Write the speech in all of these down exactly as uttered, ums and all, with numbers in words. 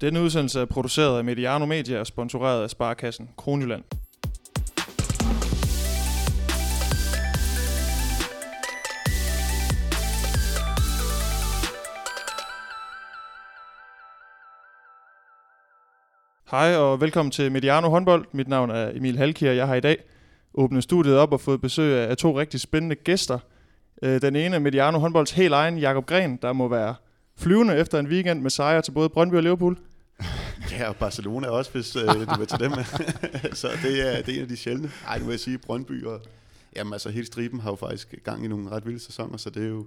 Denne udsendelse er produceret af Mediano Media og sponsoreret af Sparkassen Kronjylland. Hej og velkommen til Mediano Håndbold. Mit navn er Emil Halkier, og jeg har i dag åbnet studiet op og fået besøg af to rigtig spændende gæster. Den ene er Mediano Håndbolds helt egen Jakob Gren, der må være flyvende efter en weekend med sejre til både Brøndby og Liverpool. Ja, og Barcelona også, hvis øh, du vil til dem. Så det er, det er en af de sjældne. Ej, nu vil jeg sige Brøndby og... Jamen altså, hele striben har jo faktisk gang i nogle ret vilde sæsoner, så det er jo...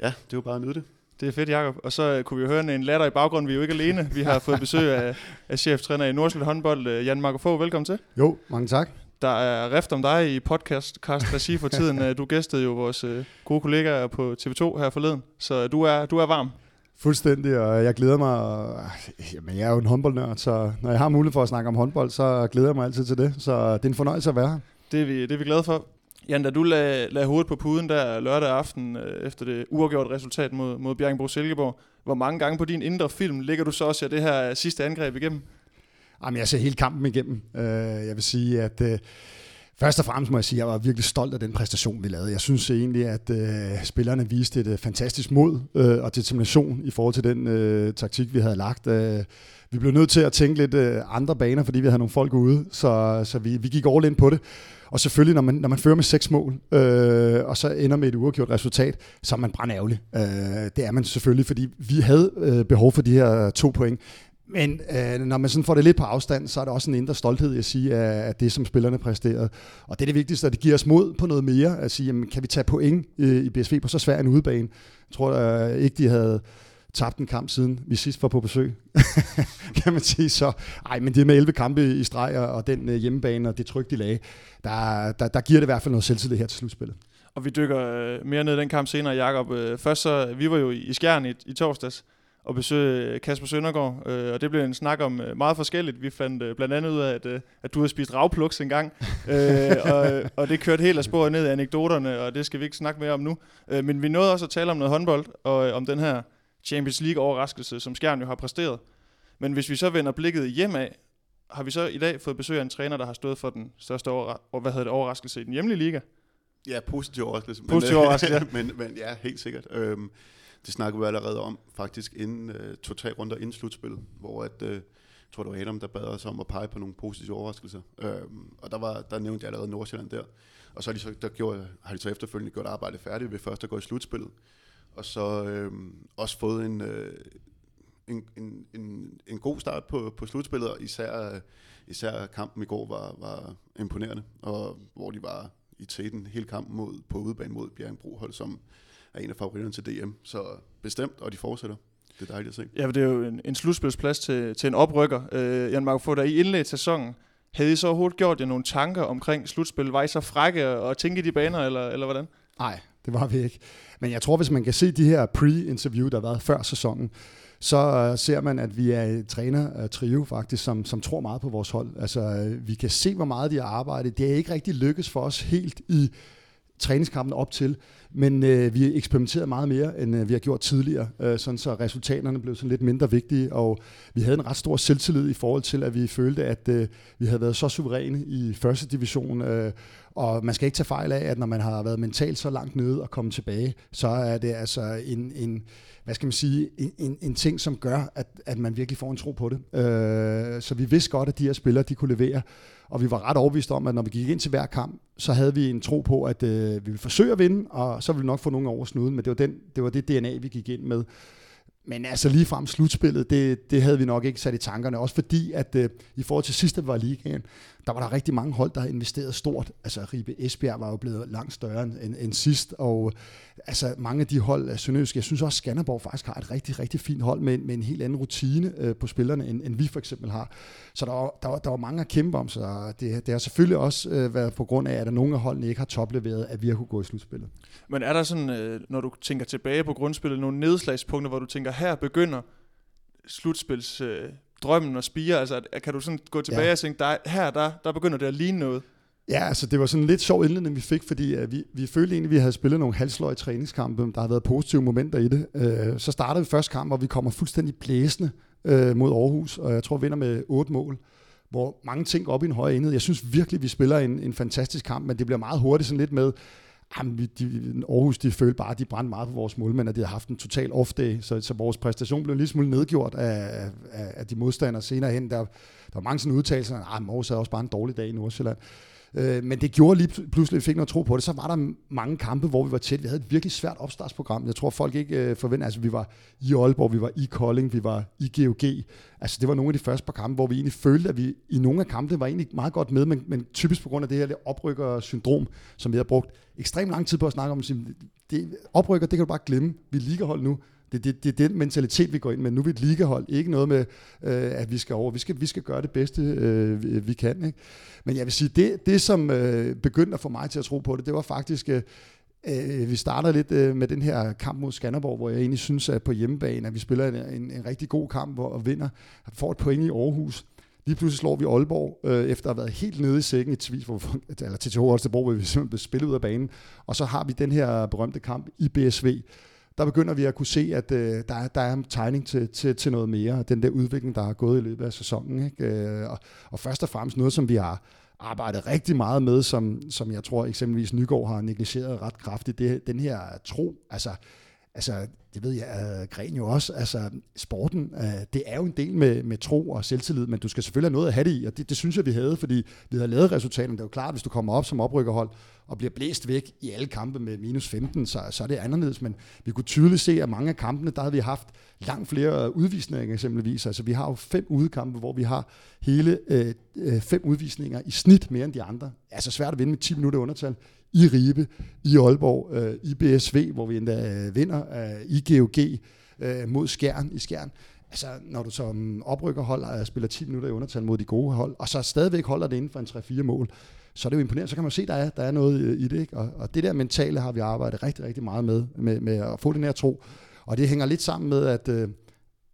Ja, det er jo bare at nyde det. Det er fedt, Jakob. Og så øh, kunne vi jo høre en, en latter i baggrunden. Vi er jo ikke alene. Vi har fået besøg af, af cheftræner i Nordsjælland håndbold, øh, Jan Marko Fogh. Velkommen til. Jo, mange tak. Der er rift om dig i podcast Karst Regi for tiden. Du gæstede jo vores øh, gode kollegaer på T V to her forleden, så du er, du er varm. Fuldstændig, og jeg glæder mig. Og, jamen, jeg er jo en håndboldnørd, så når jeg har mulighed for at snakke om håndbold, så glæder jeg mig altid til det. Så det er en fornøjelse at være her. Det er vi, det er vi glade for. Jan, da du lagde, lagde hovedet på puden der lørdag aften øh, efter det uafgjort resultat mod, mod Bjerringbro Silkeborg, hvor mange gange på din indre film ligger du så også i det her sidste angreb igennem? Jamen, jeg ser hele kampen igennem. Jeg vil sige, at først og fremmest må jeg sige, at jeg var virkelig stolt af den præstation, vi lavede. Jeg synes egentlig, at spillerne viste et fantastisk mod og determination i forhold til den taktik, vi havde lagt. Vi blev nødt til at tænke lidt andre baner, fordi vi havde nogle folk ude, så, så vi, vi gik all in på det. Og selvfølgelig, når man, når man fører med seks mål, øh, og så ender med et uafgjort resultat, så er man brandærgerlig. Øh, det er man selvfølgelig, fordi vi havde øh, behov for de her to point. Men øh, når man sådan får det lidt på afstand, så er der også en indre stolthed i at sige, at det, som spillerne præsterede. Og det er det vigtigste, at det giver os mod på noget mere. At sige, jamen, kan vi tage point øh, i B S V på så svær en udebane? Jeg tror øh, ikke, de havde tabt en kamp siden vi sidst var på besøg, kan man sige så. Ej, men det med elleve kampe i streg og den hjemmebane og det tryk, de lagde, der, der, der giver det i hvert fald noget selvtillid her til slutspillet. Og vi dykker mere ned i den kamp senere, Jakob. Først så, vi var jo i Skjern i, i torsdags og besøgte Kasper Søndergaard, og det blev en snak om meget forskelligt. Vi fandt blandt andet ud af, at, at du havde spist ravpluks engang, og, og det kørte helt af sporet ned i anekdoterne, og det skal vi ikke snakke mere om nu. Men vi nåede også at tale om noget håndbold og om den her Champions League-overraskelse, som Skjern jo har præsteret. Men hvis vi så vender blikket hjemad, har vi så i dag fået besøg af en træner, der har stået for den største overra- hvad hedder det, overraskelse i den hjemlige liga? Ja, positiv overraskelse. Positiv overraskelse, men, men, men ja, helt sikkert. Øhm, det snakkede vi allerede om, faktisk inden øh, to-tre runder inden slutspillet, hvor at, øh, jeg tror, det var Adam, der bad os om at pege på nogle positive overraskelser. Øhm, og der, var, der nævnte jeg allerede Nordsjælland der. Og så, de så der gjorde, har de så efterfølgende gjort arbejdet færdigt ved først at gå i slutspillet. Og så øh, også fået en, øh, en, en, en, en god start på, på slutspillet, og især, øh, især kampen i går var, var imponerende, og hvor de var i teten hele kampen mod, på udebane mod Bjerringbro, som er en af favoritterne til D M. Så bestemt, og de fortsætter. Det er dejligt at se. Ja, for det er jo en, en slutspilsplads til, til en oprykker. Øh, Jan Marko Fogh, der i indledt sæsonen, havde I så hurtigt gjort jer nogle tanker omkring slutspil? Var I så frække og tænke i de baner, eller, eller hvordan? Nej, det var vi ikke. Men jeg tror, hvis man kan se de her pre-interview, der har været før sæsonen, så ser man, at vi er et træner-trio faktisk, som, som tror meget på vores hold. Altså, vi kan se, hvor meget de har arbejdet. Det er ikke rigtig lykkes for os helt i træningskampen op til, men øh, vi har eksperimenteret meget mere, end øh, vi har gjort tidligere, øh, sådan så resultaterne blev sådan lidt mindre vigtige, og vi havde en ret stor selvtillid i forhold til, at vi følte, at øh, vi havde været så suveræne i første division, øh, og man skal ikke tage fejl af, at når man har været mentalt så langt nede og kommet tilbage, så er det altså en, en hvad skal man sige, en, en, en ting, som gør, at, at man virkelig får en tro på det. Øh, så vi vidste godt, at de her spillere, de kunne levere, og vi var ret overbeviste om, at når vi gik ind til hver kamp, så havde vi en tro på, at øh, vi ville forsøge at vinde, og så ville vi nok få nogle over snuden, men det var, den, det var det D N A, vi gik ind med. Men altså ligefrem slutspillet, det, det havde vi nok ikke sat i tankerne, også fordi, at øh, i forhold til sidste var ligaen, der var der rigtig mange hold, der havde investeret stort. Altså Ribe Esbjerg var jo blevet langt større end, end sidst, og altså mange af de hold af Sønderjysk, jeg synes også Skanderborg faktisk har et rigtig, rigtig fint hold med, med en helt anden rutine øh, på spillerne, end, end vi for eksempel har. Så der var, der var, der var mange at kæmpe om, så det, det har selvfølgelig også øh, været på grund af, at der nogle af holdene ikke har topleveret, at vi har kunne gå i slutspillet. Men er der sådan, øh, når du tænker tilbage på grundspillet, nogle nedslagspunkter, hvor du tænker, her begynder slutspils... Øh drømmen og spire, altså kan du sådan gå tilbage ja. og tænke, der, her der, der begynder det at ligne noget? Ja, altså det var sådan lidt sjov indledning, vi fik, fordi uh, vi, vi følte egentlig, at vi havde spillet nogle halsløje træningskampe, der har været positive momenter i det. Uh, så startede vi første kamp, hvor vi kommer fuldstændig blæsende øh, mod Aarhus, og jeg tror, vinder med otte mål, hvor mange ting op i en højere enhed. Jeg synes virkelig, vi spiller en, en fantastisk kamp, men det bliver meget hurtigt sådan lidt med, jamen, vi, de, Aarhus, de følte bare, at de brændte meget på vores målmænd, og de havde haft en total off-day, så, så vores præstation blev en lille smule nedgjort af, af, af de modstandere senere hen. Der, der var mange sådan udtalelser, at Aarhus havde også bare en dårlig dag i Nordsjælland. Øh, men det gjorde lige pludselig, fik noget tro på det. Så var der mange kampe, hvor vi var tæt. Vi havde et virkelig svært opstartsprogram. Jeg tror, folk ikke øh, forventer. Altså, vi var i Aalborg, vi var i Kolding, vi var i G O G. Altså, det var nogle af de første par kampe, hvor vi egentlig følte, at vi i nogle af kampene var egentlig meget godt med, men, men typisk på grund af det her det oprykker-syndrom, som vi havde brugt ekstremt lang tid på at snakke om. Det, oprykker, det kan du bare glemme. Vi er ligahold nu. Det er det, det, den mentalitet, vi går ind med. Nu er vi et ligahold. Ikke noget med, øh, at vi skal over. Vi skal, vi skal gøre det bedste, øh, vi kan. Ikke? Men jeg vil sige, det, det som øh, begyndte at få mig til at tro på det, det var faktisk, øh, vi starter lidt øh, med den her kamp mod Skanderborg, hvor jeg egentlig synes, at på hjemmebane, at vi spiller en, en, en rigtig god kamp og vinder. At får et point i Aarhus. Lige pludselig slår vi Aalborg, øh, efter at have været helt nede i sækken i tvis, hvor vi, eller T T H Holstebro, hvor vi simpelthen blev spillet ud af banen. Og så har vi den her berømte kamp i B S V. Der begynder vi at kunne se, at øh, der, er, der er en tegning til, til, til noget mere. Den der udvikling, der har gået i løbet af sæsonen. Ikke? Og, og først og fremmest noget, som vi har arbejdet rigtig meget med, som, som jeg tror eksempelvis Nygaard har negligeret ret kraftigt. Det, den her tro, altså, altså det ved jeg, uh, Gren jo også, altså sporten, uh, det er jo en del med, med tro og selvtillid, men du skal selvfølgelig have noget at have det i, og det, det synes jeg, vi havde, fordi vi havde lavet resultaterne. Det er jo klart, hvis du kommer op som oprykkerhold, og bliver blæst væk i alle kampe med minus femten, så, så er det anderledes, men vi kunne tydeligt se, at mange af kampene, der havde vi haft langt flere udvisninger eksempelvis, altså vi har jo fem udekampe, hvor vi har hele øh, øh, fem udvisninger i snit mere end de andre, altså svært at vinde med ti minutter undertal, i Ribe, i Aalborg, øh, i B S V, hvor vi endda øh, vinder, øh, i G O G øh, mod Skjern, i Skjern. Altså, når du som oprykkerhold spiller ti minutter i undertal mod de gode hold, og så stadigvæk holder det inden for en tre-fire mål, så er det jo imponerende. Så kan man se, der er, der er noget i det. Ikke? Og, og det der mentale har vi arbejdet rigtig, rigtig meget med, med, med at få den her tro. Og det hænger lidt sammen med, at... Øh,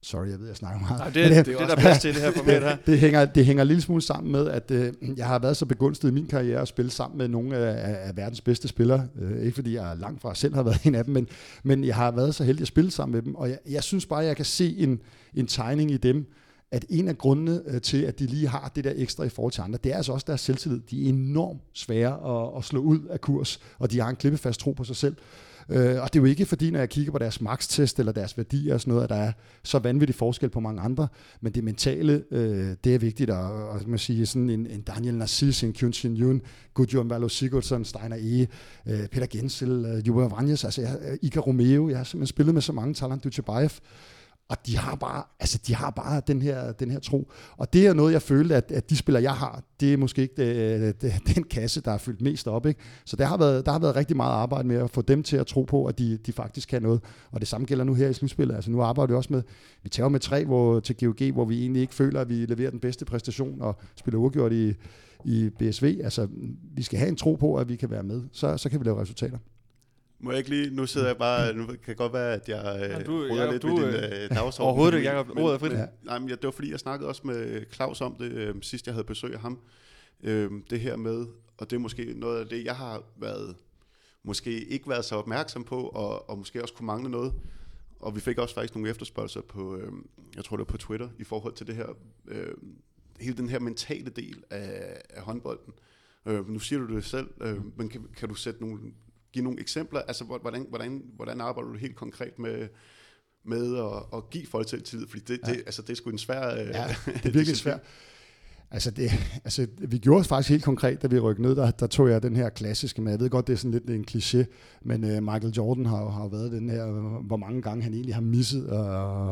sorry, jeg ved, jeg snakker meget. Nej, det, det, det er der plads til, det her format her. det, hænger, det hænger en lille smule sammen med, at øh, jeg har været så begunstiget i min karriere at spille sammen med nogle af, af verdens bedste spillere. Øh, ikke fordi jeg langt fra selv har været en af dem, men, men jeg har været så heldig at spille sammen med dem. Og jeg, jeg synes bare, at jeg kan se en, en tegning i dem, at en af grundene øh, til, at de lige har det der ekstra i forhold til andre, det er altså også deres selvtillid. De er enormt svære at, at slå ud af kurs, og de har en klippefast tro på sig selv. Uh, og det er jo ikke fordi, når jeg kigger på deres max-test eller deres værdier og sådan noget, at der er så vanvittig forskel på mange andre, men det mentale, uh, det er vigtigt, at, og man siger sådan en, en Daniel Narcis, en Kyung-shin Yoon, Gudjón Valur Sigurðsson, Steiner Ege, uh, Peter Gensel, uh, Juba Vranjes, altså jeg, Iker Romeo, jeg har simpelthen spillet med så mange talent, Ducebaev, og de har bare, altså de har bare den her, den her tro, og det er noget, jeg følte, at, at de spillere, jeg har, det er måske ikke det, det, den kasse, der er fyldt mest op, ikke? Så der har, været, der har været rigtig meget arbejde med at få dem til at tro på, at de, de faktisk kan noget, og det samme gælder nu her i slutspillet, altså nu arbejder vi også med, vi tager med tre hvor, til G O G, hvor vi egentlig ikke føler, at vi leverer den bedste præstation, og spiller uafgjort i, i B S V, altså vi skal have en tro på, at vi kan være med, så, så kan vi lave resultater. Må jeg ikke lige, nu sidder jeg bare, nu kan det godt være, at jeg øh, ruder lidt du, med din øh, dagsorden. Overhovedet ikke, Jacob. Ordet er frit. Ja. Nej, men det var fordi, jeg snakkede også med Claus om det, øh, sidst jeg havde besøg af ham. Øh, det her med, og det er måske noget af det, jeg har været, måske ikke været så opmærksom på, og, og måske også kunne mangle noget. Og vi fik også faktisk nogle efterspørgelser på, øh, jeg tror det var på Twitter, i forhold til det her, øh, hele den her mentale del af, af håndbolden. Øh, nu siger du det selv, øh, men kan, kan du sætte nogle... give nogle eksempler, altså hvordan, hvordan, hvordan arbejder du helt konkret med, med at, at give folk selvtillid, fordi det, ja. det, altså, det er sgu en svær... Ja, det er virkelig svært. Altså, det, altså, vi gjorde faktisk helt konkret, da vi rykkede ned, der, der tog jeg den her klassiske, men jeg ved godt, det er sådan lidt en kliché, men øh, Michael Jordan har har været den her, hvor mange gange han egentlig har misset, og,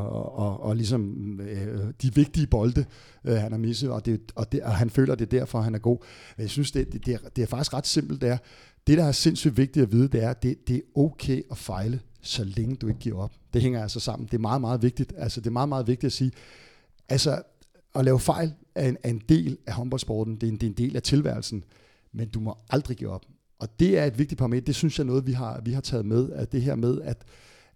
og, og, og ligesom øh, de vigtige bolde, øh, han har misset, og, det, og, det, og han føler, det er derfor, han er god. Jeg synes, det, det, det, er, det er faktisk ret simpelt, det er, det, der er sindssygt vigtigt at vide, det er, at det, det er okay at fejle, så længe du ikke giver op. Det hænger altså sammen. Det er meget, meget vigtigt. Altså, det er meget, meget vigtigt at sige, altså, at lave fejl er en, er en del af håndboldsporten. Det er en, det er en del af tilværelsen. Men du må aldrig give op. Og det er et vigtigt parameter. Det synes jeg er noget, vi har, vi har taget med, at det her med, at,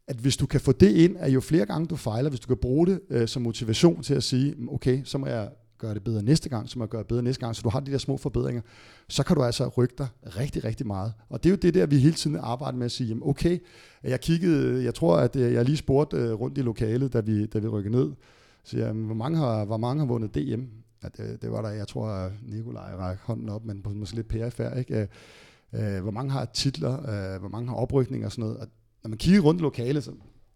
at hvis du kan få det ind, at jo flere gange du fejler, hvis du kan bruge det øh, som motivation til at sige, okay, så må jeg... gør det bedre næste gang, som man gør det bedre næste gang, så du har de der små forbedringer, så kan du altså rykke dig rigtig, rigtig meget. Og det er jo det der, vi hele tiden arbejder med at sige, jamen okay, jeg kiggede, jeg tror, at jeg lige spurgte rundt i lokalet, da vi, da vi rykkede ned, Så jeg, hvor, mange har, hvor mange har vundet D M? Ja, det, det var der, jeg tror, at Nikolaj rækker hånden op, men måske lidt perifær, ikke? Hvor mange har titler? Hvor mange har oprykninger og sådan noget? Og når man kigger rundt lokalet, så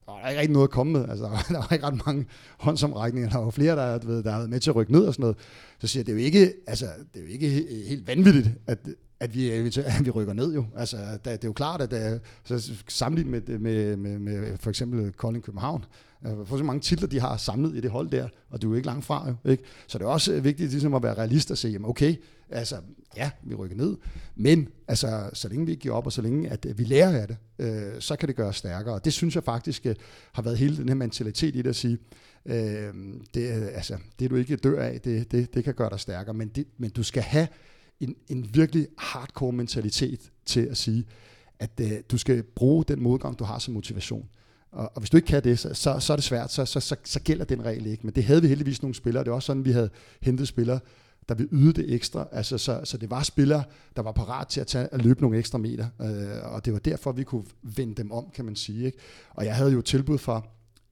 der er ikke rigtig noget at komme med. Altså, der var ikke ret mange håndsomrækninger. Der var flere, der, ved, der havde med til at rykke ned og sådan noget. Så siger jeg, det er jo ikke, altså, det er jo ikke helt vanvittigt, at, at, vi, at vi rykker ned jo. Altså, det er jo klart, at der, så sammenlignet med, med, med, med for eksempel Kolding København, for så mange titler, de har samlet i det hold der, og det er jo ikke langt fra jo, ikke? Så det er også vigtigt ligesom at være realist og sige, jamen okay, altså ja, vi rykker ned, men altså så længe vi ikke giver op, og så længe at vi lærer af det, øh, så kan det gøre os stærkere, og det synes jeg faktisk øh, har været hele den her mentalitet i det at sige, øh, det, altså, det du ikke dør af, det, det, det kan gøre dig stærkere, men, det, men du skal have en, en virkelig hardcore mentalitet til at sige, at øh, du skal bruge den modgang, du har som motivation. Og hvis du ikke kan det, så, så, så er det svært, så, så, så, så gælder den regel ikke. Men det havde vi heldigvis nogle spillere, det var også sådan, vi havde hentet spillere, der ville yde det ekstra. Altså, så, så det var spillere, der var parat til at, tage, at løbe nogle ekstra meter, øh, og det var derfor, vi kunne vende dem om, kan man sige, ikke? Og jeg havde jo tilbud fra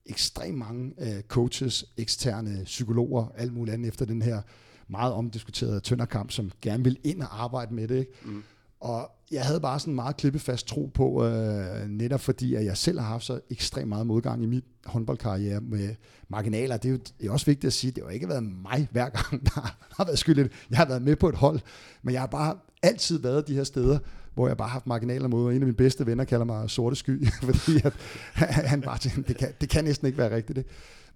ekstremt mange øh, coaches, eksterne psykologer, alt muligt andet efter den her meget omdiskuterede Tønderkamp, som gerne ville ind og arbejde med det, ikke? Mm. Og jeg havde bare sådan meget klippefast tro på, øh, netop fordi, at jeg selv har haft så ekstremt meget modgang i min håndboldkarriere med marginaler. Det er jo det er også vigtigt at sige, det har ikke været mig hver gang, der har været skyldig. Jeg har været med på et hold, men jeg har bare altid været de her steder, hvor jeg bare har haft marginaler mod, og en af mine bedste venner kalder mig sorte sky, fordi at, han bare tænkte, det kan, det kan næsten ikke være rigtigt det.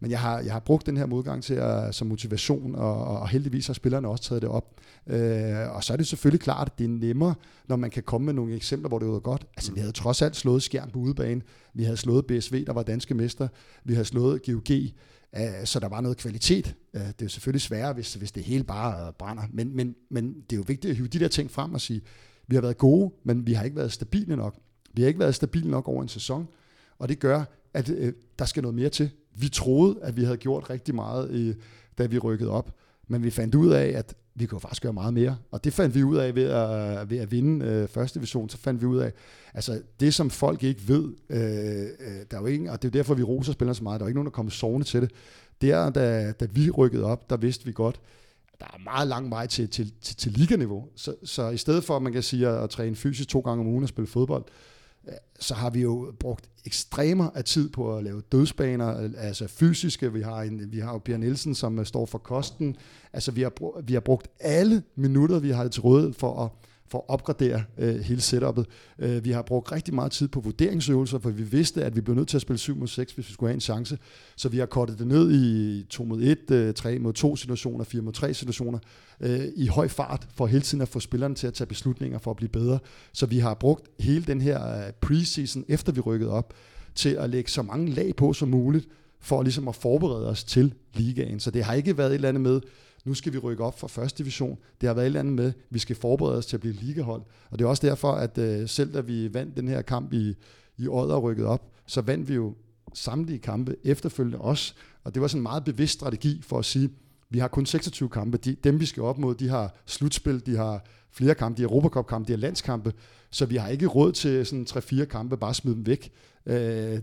Men jeg har, jeg har brugt den her modgang til at, som motivation, og, og heldigvis har spillerne også taget det op. Øh, og så er det selvfølgelig klart, at det er nemmere, når man kan komme med nogle eksempler, hvor det var godt. Altså, vi havde trods alt slået Skjern på udebane. Vi havde slået B S V, der var danske mester. Vi havde slået G O G, øh, så der var noget kvalitet. Øh, det er jo selvfølgelig sværere, hvis, hvis det hele bare brænder. Men, men, men det er jo vigtigt at hive de der ting frem og sige, vi har været gode, men vi har ikke været stabile nok. Vi har ikke været stabile nok over en sæson, og det gør, at øh, der skal noget mere til. Vi troede, at vi havde gjort rigtig meget, da vi rykkede op, men vi fandt ud af, at vi kunne faktisk gøre meget mere, og det fandt vi ud af ved at, ved at vinde øh, første division, så fandt vi ud af, altså det som folk ikke ved, øh, der er jo ingen, og det er derfor, vi roser spillerne så meget, der er jo ikke nogen, der kommer sovende til det. Der, da, da vi rykkede op, der vidste vi godt, der er meget lang vej til, til, til, til liganiveau, så, så i stedet for, at man kan sige, at træne fysisk to gange om ugen og spille fodbold, så har vi jo brugt ekstremer af tid på at lave dødsbaner, altså fysiske, vi har, en, vi har jo Bjørn Nielsen, som står for kosten, altså vi har, brugt, vi har brugt alle minutter, vi har til rådighed for at, for at opgradere øh, hele setupet. Øh, vi har brugt rigtig meget tid på vurderingsøvelser, for vi vidste, at vi blev nødt til at spille syv mod seks, hvis vi skulle have en chance, så vi har kortet det ned i to mod et, øh, tre mod to situationer, fire mod tre situationer, øh, i høj fart, for hele tiden at få spillerne til at tage beslutninger for at blive bedre. Så vi har brugt hele den her øh, preseason, efter vi rykkede op, til at lægge så mange lag på som muligt, for ligesom at forberede os til ligaen. Så det har ikke været et eller andet med, nu skal vi rykke op fra første division. Det har været et eller andet med, vi skal forberede os til at blive ligahold. Og det er også derfor, at øh, selv da vi vandt den her kamp i, i Odder og rykkede op, så vandt vi jo samtlige kampe efterfølgende også. Og det var sådan en meget bevidst strategi for at sige, vi har kun seksogtyve kampe. De, dem vi skal op mod, de har slutspil, de har flere kampe, de har Europacup-kampe, de har landskampe. Så vi har ikke råd til sådan tre-fire kampe, bare smide dem væk. Øh,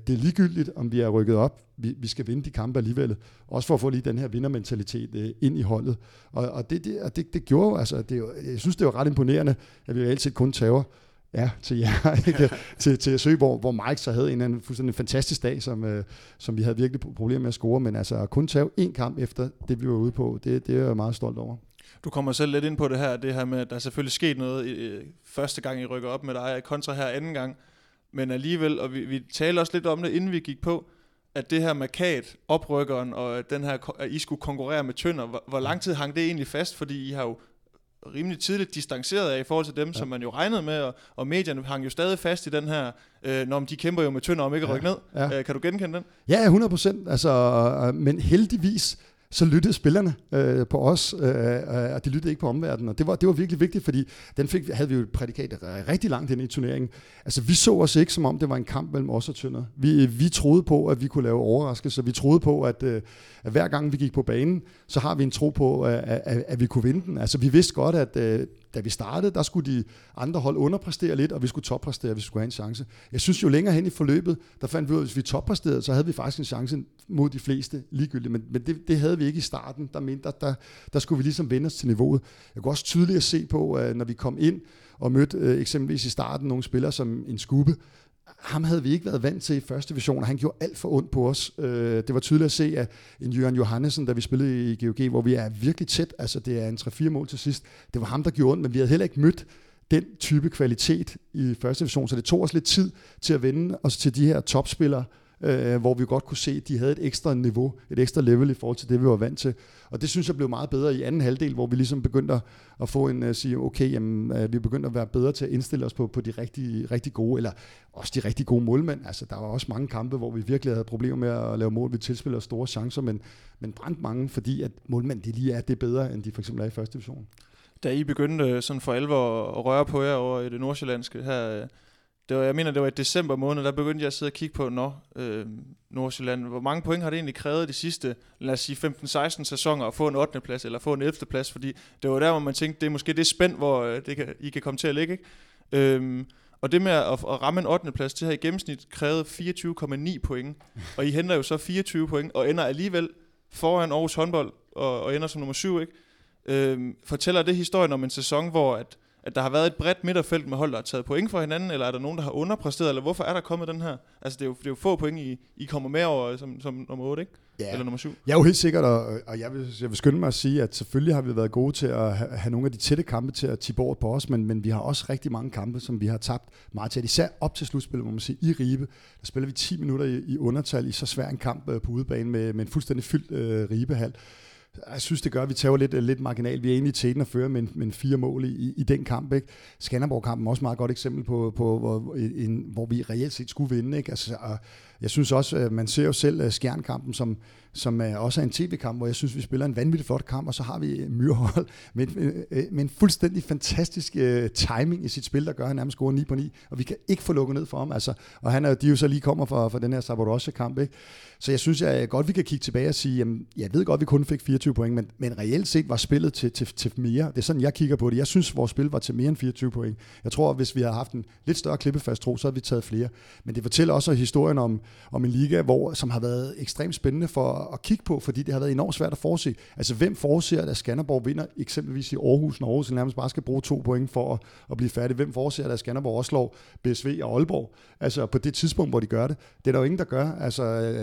det er ligegyldigt, om vi er rykket op. Vi, vi skal vinde de kampe alligevel. Også for at få lige den her vindermentalitet øh, ind i holdet. Og, og, det, det, og det, det gjorde altså, det, jeg synes, det var ret imponerende, at vi reelt set kun tager ja, til jer, ikke? til, til Søborg, hvor Mike så havde en anden fuldstændig fantastisk dag, som, øh, som vi havde virkelig problemer med at score. Men altså kun tage en kamp efter det, vi var ude på, det, det er jeg meget stolt over. Du kommer selv lidt ind på det her, det her med, at der selvfølgelig sket noget øh, første gang, I rykker op med dig, kontra her anden gang, men alligevel, og vi, vi taler også lidt om det, inden vi gik på, at det her markat, oprykkeren, og den her, at I skulle konkurrere med Tønder, hvor, hvor lang tid hang det egentlig fast, fordi I har jo rimelig tidligt distanceret af i forhold til dem, ja. Som man jo regnede med, og, og medierne hang jo stadig fast i den her, øh, når de kæmper jo med Tønder om ikke at rykke ja. ned. Ja. Øh, kan du genkende den? Ja, hundrede procent, altså, men heldigvis, så lyttede spillerne øh, på os, øh, øh, og de lyttede ikke på omverdenen, og det var, det var virkelig vigtigt, fordi den fik, havde vi jo et prædikat rigtig langt ind i turneringen. Altså, vi så os ikke, som om det var en kamp mellem os og Tønder. Vi, vi troede på, at vi kunne lave overraskelser, vi troede på, at, øh, at hver gang vi gik på banen, så har vi en tro på, at, at, at vi kunne vinde den. Altså, vi vidste godt, at øh, da vi startede, der skulle de andre hold underpræstere lidt, og vi skulle toppræstere, hvis vi skulle have en chance. Jeg synes jo længere hen i forløbet, der fandt vi ud af, at hvis vi toppræsterede, så havde vi faktisk en chance mod de fleste ligegyldigt. Men, men det, det havde vi ikke i starten. Der, mente, der, der, der skulle vi ligesom vende os til niveauet. Jeg kunne også tydeligere se på, når vi kom ind og mødte eksempelvis i starten nogle spillere som en skubbe. Ham havde vi ikke været vant til i første division, og han gjorde alt for ondt på os. Det var tydeligt at se, at en Jørgen Johannesen, da vi spillede i G O G, hvor vi er virkelig tæt, altså det er en tre fire mål til sidst, det var ham, der gjorde ondt, men vi havde heller ikke mødt den type kvalitet i første division, så det tog os lidt tid til at vende os til de her topspillere, hvor vi godt kunne se, at de havde et ekstra niveau, et ekstra level i forhold til det, vi var vant til. Og det synes jeg blev meget bedre i anden halvdel, hvor vi ligesom begyndte at få en at sige, okay, jamen, vi begyndte at være bedre til at indstille os på, på de rigtig, rigtig gode, eller også de rigtig gode målmænd. Altså, der var også mange kampe, hvor vi virkelig havde problemer med at lave mål. Vi tilspillede store chancer, men, men brændte mange, fordi at målmænd, de lige er det bedre, end de for eksempel er i første division. Da I begyndte sådan for alvor at røre på jer over i det nordsjællandske her, det var, jeg mener, det var i december måned, der begyndte jeg at sidde og kigge på Nord, øh, Nordsjælland. Hvor mange point har det egentlig krævet de sidste, lad os sige, femten seksten sæsoner at få en ottende plads eller få en ellevte plads? Fordi det var der, hvor man tænkte, det er måske det spænd, hvor det kan, I kan komme til at ligge. Ikke? Øhm, og det med at, at ramme en ottende plads, det har i gennemsnit krævet fireogtyve komma ni point. Og I henter jo så fireogtyve point og ender alligevel foran Aarhus håndbold og, og ender som nummer syv. Ikke? Øhm, fortæller det historien om en sæson, hvor at at der har været et bredt midterfelt med hold, der har taget point fra hinanden, eller er der nogen, der har underpræsteret, eller hvorfor er der kommet den her? Altså, det er jo, det er jo få point, I, I kommer med over som, som nummer otte, ikke? Ja. Eller nummer syv. Jeg er jo helt sikkert, og, og jeg, vil, jeg vil skynde mig at sige, at selvfølgelig har vi været gode til at have, have nogle af de tætte kampe til at tippe over på os, men, men vi har også rigtig mange kampe, som vi har tabt meget tæt. Især op til slutspillet, må man sige, i Ribe. Der spiller vi ti minutter i, i undertal i så svær en kamp på udebane med, med en fuldstændig fyldt øh, Ribehal. Jeg synes, det gør, at vi tager lidt, lidt marginal. Vi er egentlig tæten at føre med, med fire mål i, i den kamp. Ikke? Skanderborg-kampen er også et meget godt eksempel på, på hvor, en, hvor vi reelt set skulle vinde. Ikke? Altså, jeg synes også, man ser jo selv Skjern-kampen, som, som også er en tv-kamp, hvor jeg synes, vi spiller en vanvittig flot kamp, og så har vi Myrhold med, med en fuldstændig fantastisk timing i sit spil, der gør, at han nærmest scorer ni på ni, og vi kan ikke få lukket ned for ham. Altså, og han er, de jo så lige kommer fra, fra den her Sabotage-kamp. Ikke? Så jeg synes jeg godt, vi kan kigge tilbage og sige, jamen, jeg ved godt, at vi kun fik fireogtyve point, men, men reelt set var spillet til, til, til mere. Det er sådan, jeg kigger på det. Jeg synes, vores spil var til mere end fireogtyve point. Jeg tror, hvis vi havde haft en lidt større klippefast tro, så havde vi taget flere. Men det fortæller også historien om, om en liga, hvor, som har været ekstremt spændende for at kigge på, fordi det har været enormt svært at forudse. Altså, hvem forudser, at Skanderborg vinder eksempelvis i Aarhus, når Aarhus nærmest bare skal bruge to point for at, at blive færdig? Hvem forudser, at Skanderborg også slår B S V og Aalborg? Altså, på det tidspunkt, hvor de gør det. Det er der jo ingen, der gør. Altså,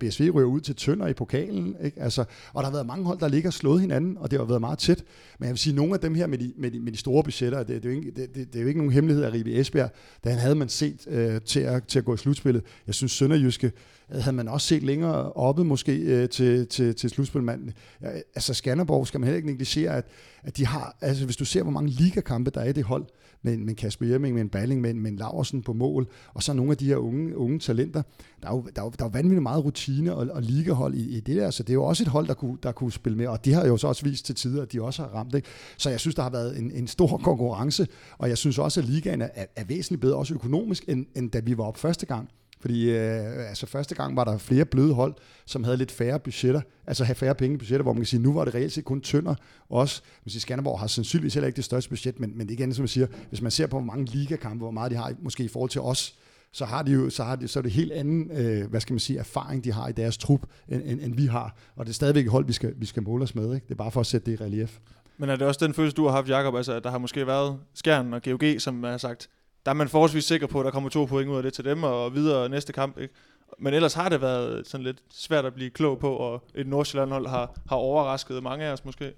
B S V ryger ud til Tønder i pokalen, ikke? Altså, og der har været mange hold, der ligger og slået hinanden, og det har været meget tæt. Men jeg vil sige, at nogle af dem her med de, med de, med de store budgetter, det, det, er jo ikke, det, det er jo ikke nogen hemmelighed at Ribe Esbjerg, da han havde man set øh, til, at, til at gå i slutspillet. Jeg synes, Sønderjyske havde man også set længere oppe måske øh, til, til, til slutspilmanden. Altså Skanderborg skal man heller ikke negligere, at, at de har, altså hvis du ser, hvor mange ligakampe der er i det hold, med, med Kasper Jerming, med en Balling, med, med en Laursen på mål, og så nogle af de her unge, unge talenter. Der er jo, der er jo, der er jo vanvittigt meget rutine og, og ligahold i, i det der, så det er jo også et hold, der kunne, der kunne spille med, og det har jo så også vist til tider, at de også har ramt det. Så jeg synes, der har været en, en stor konkurrence, og jeg synes også, at ligaen er, er væsentligt bedre, også økonomisk, end, end da vi var op første gang. Fordi øh, altså første gang var der flere bløde hold, som havde lidt færre budgetter, altså havde færre penge i budgetter, hvor man kan sige, nu var det reelt set kun Tønder også. Man siger, Skanderborg har sandsynligvis heller ikke det største budget, men, men det er igen, som jeg siger, hvis man ser på, hvor mange ligakampe, hvor meget de har, måske i forhold til os, så har de jo, så har de, så er det helt anden, øh, hvad skal man sige, erfaring, de har i deres trup, end, end, end vi har. Og det er stadigvæk et hold, vi skal, vi skal måle os med, ikke? Det er bare for at sætte det i relief. Men er det også den følelse, du har haft, Jakob, altså at der har måske været Skjern og G O G, som man har sagt, der er man forholdsvis sikker på, at der kommer to point ud af det til dem, og videre næste kamp, ikke? Men ellers har det været sådan lidt svært at blive klog på, og et Nordsjælland-hold har, har overrasket mange af os måske.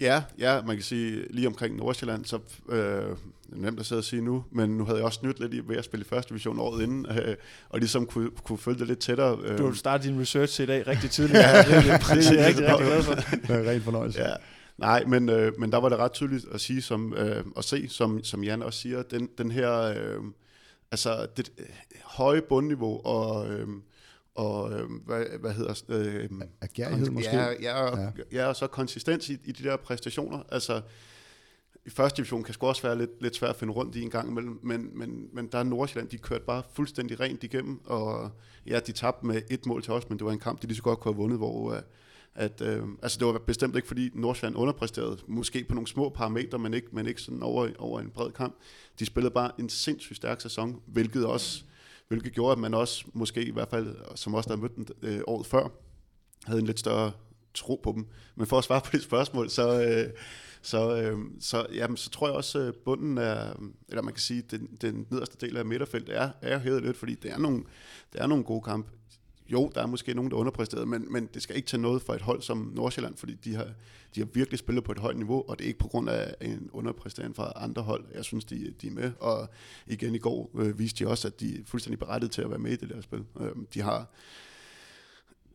Ja, ja, man kan sige lige omkring Nordsjælland, så øh, nemt at sidde og sige nu, men nu havde jeg også snydt lidt ved at spille i første division året inden, øh, og ligesom kunne, kunne følge det lidt tættere. Øh. Du startede din research i dag rigtig tidligt. Ja, det er jeg rigtig, rigtig glad for. Det er en ren fornøjelse. Ja. Nej, men, øh, men der var det ret tydeligt at sige, som, øh, at se, som, som Jan også siger, den, den her øh, altså det øh, høje bundniveau og, øh, og øh, hvad, hvad hedder øh, agerighed måske, ja, ja, ja. Ja, og så konsistens i, i de der præstationer. Altså i første division kan sgu også være lidt, lidt svært at finde rundt i en gang imellem, men, men, men der er Nordsjælland, de kørte bare fuldstændig rent igennem, og ja, de tabte med et mål til os, men det var en kamp, de lige så godt kunne have vundet, hvor øh, At, øh, altså det var bestemt ikke, fordi Nordsjælland underpræsterede, måske på nogle små parametre, men ikke, men ikke sådan over, over en bred kamp. De spillede bare en sindssygt stærk sæson, hvilket også, hvilket gjorde, at man også måske i hvert fald, som også der mødte den øh, året før, havde en lidt større tro på dem. Men for at svare på det spørgsmål, så, øh, så, øh, så, jamen, så tror jeg også, at bunden er, eller man kan sige, den, den nederste del af midterfeltet er, er hævet lidt, fordi det er nogle, det er nogle gode kampe. Jo, der er måske nogen, der underpræsterede, men, men det skal ikke tage noget for et hold som Nordsjælland, fordi de har, de har virkelig spillet på et højt niveau, og det er ikke på grund af en underpræstering fra andre hold. Jeg synes, de, de er med, og igen i går øh, viste de også, at de er fuldstændig berettiget til at være med i det der spil. Øh, de har,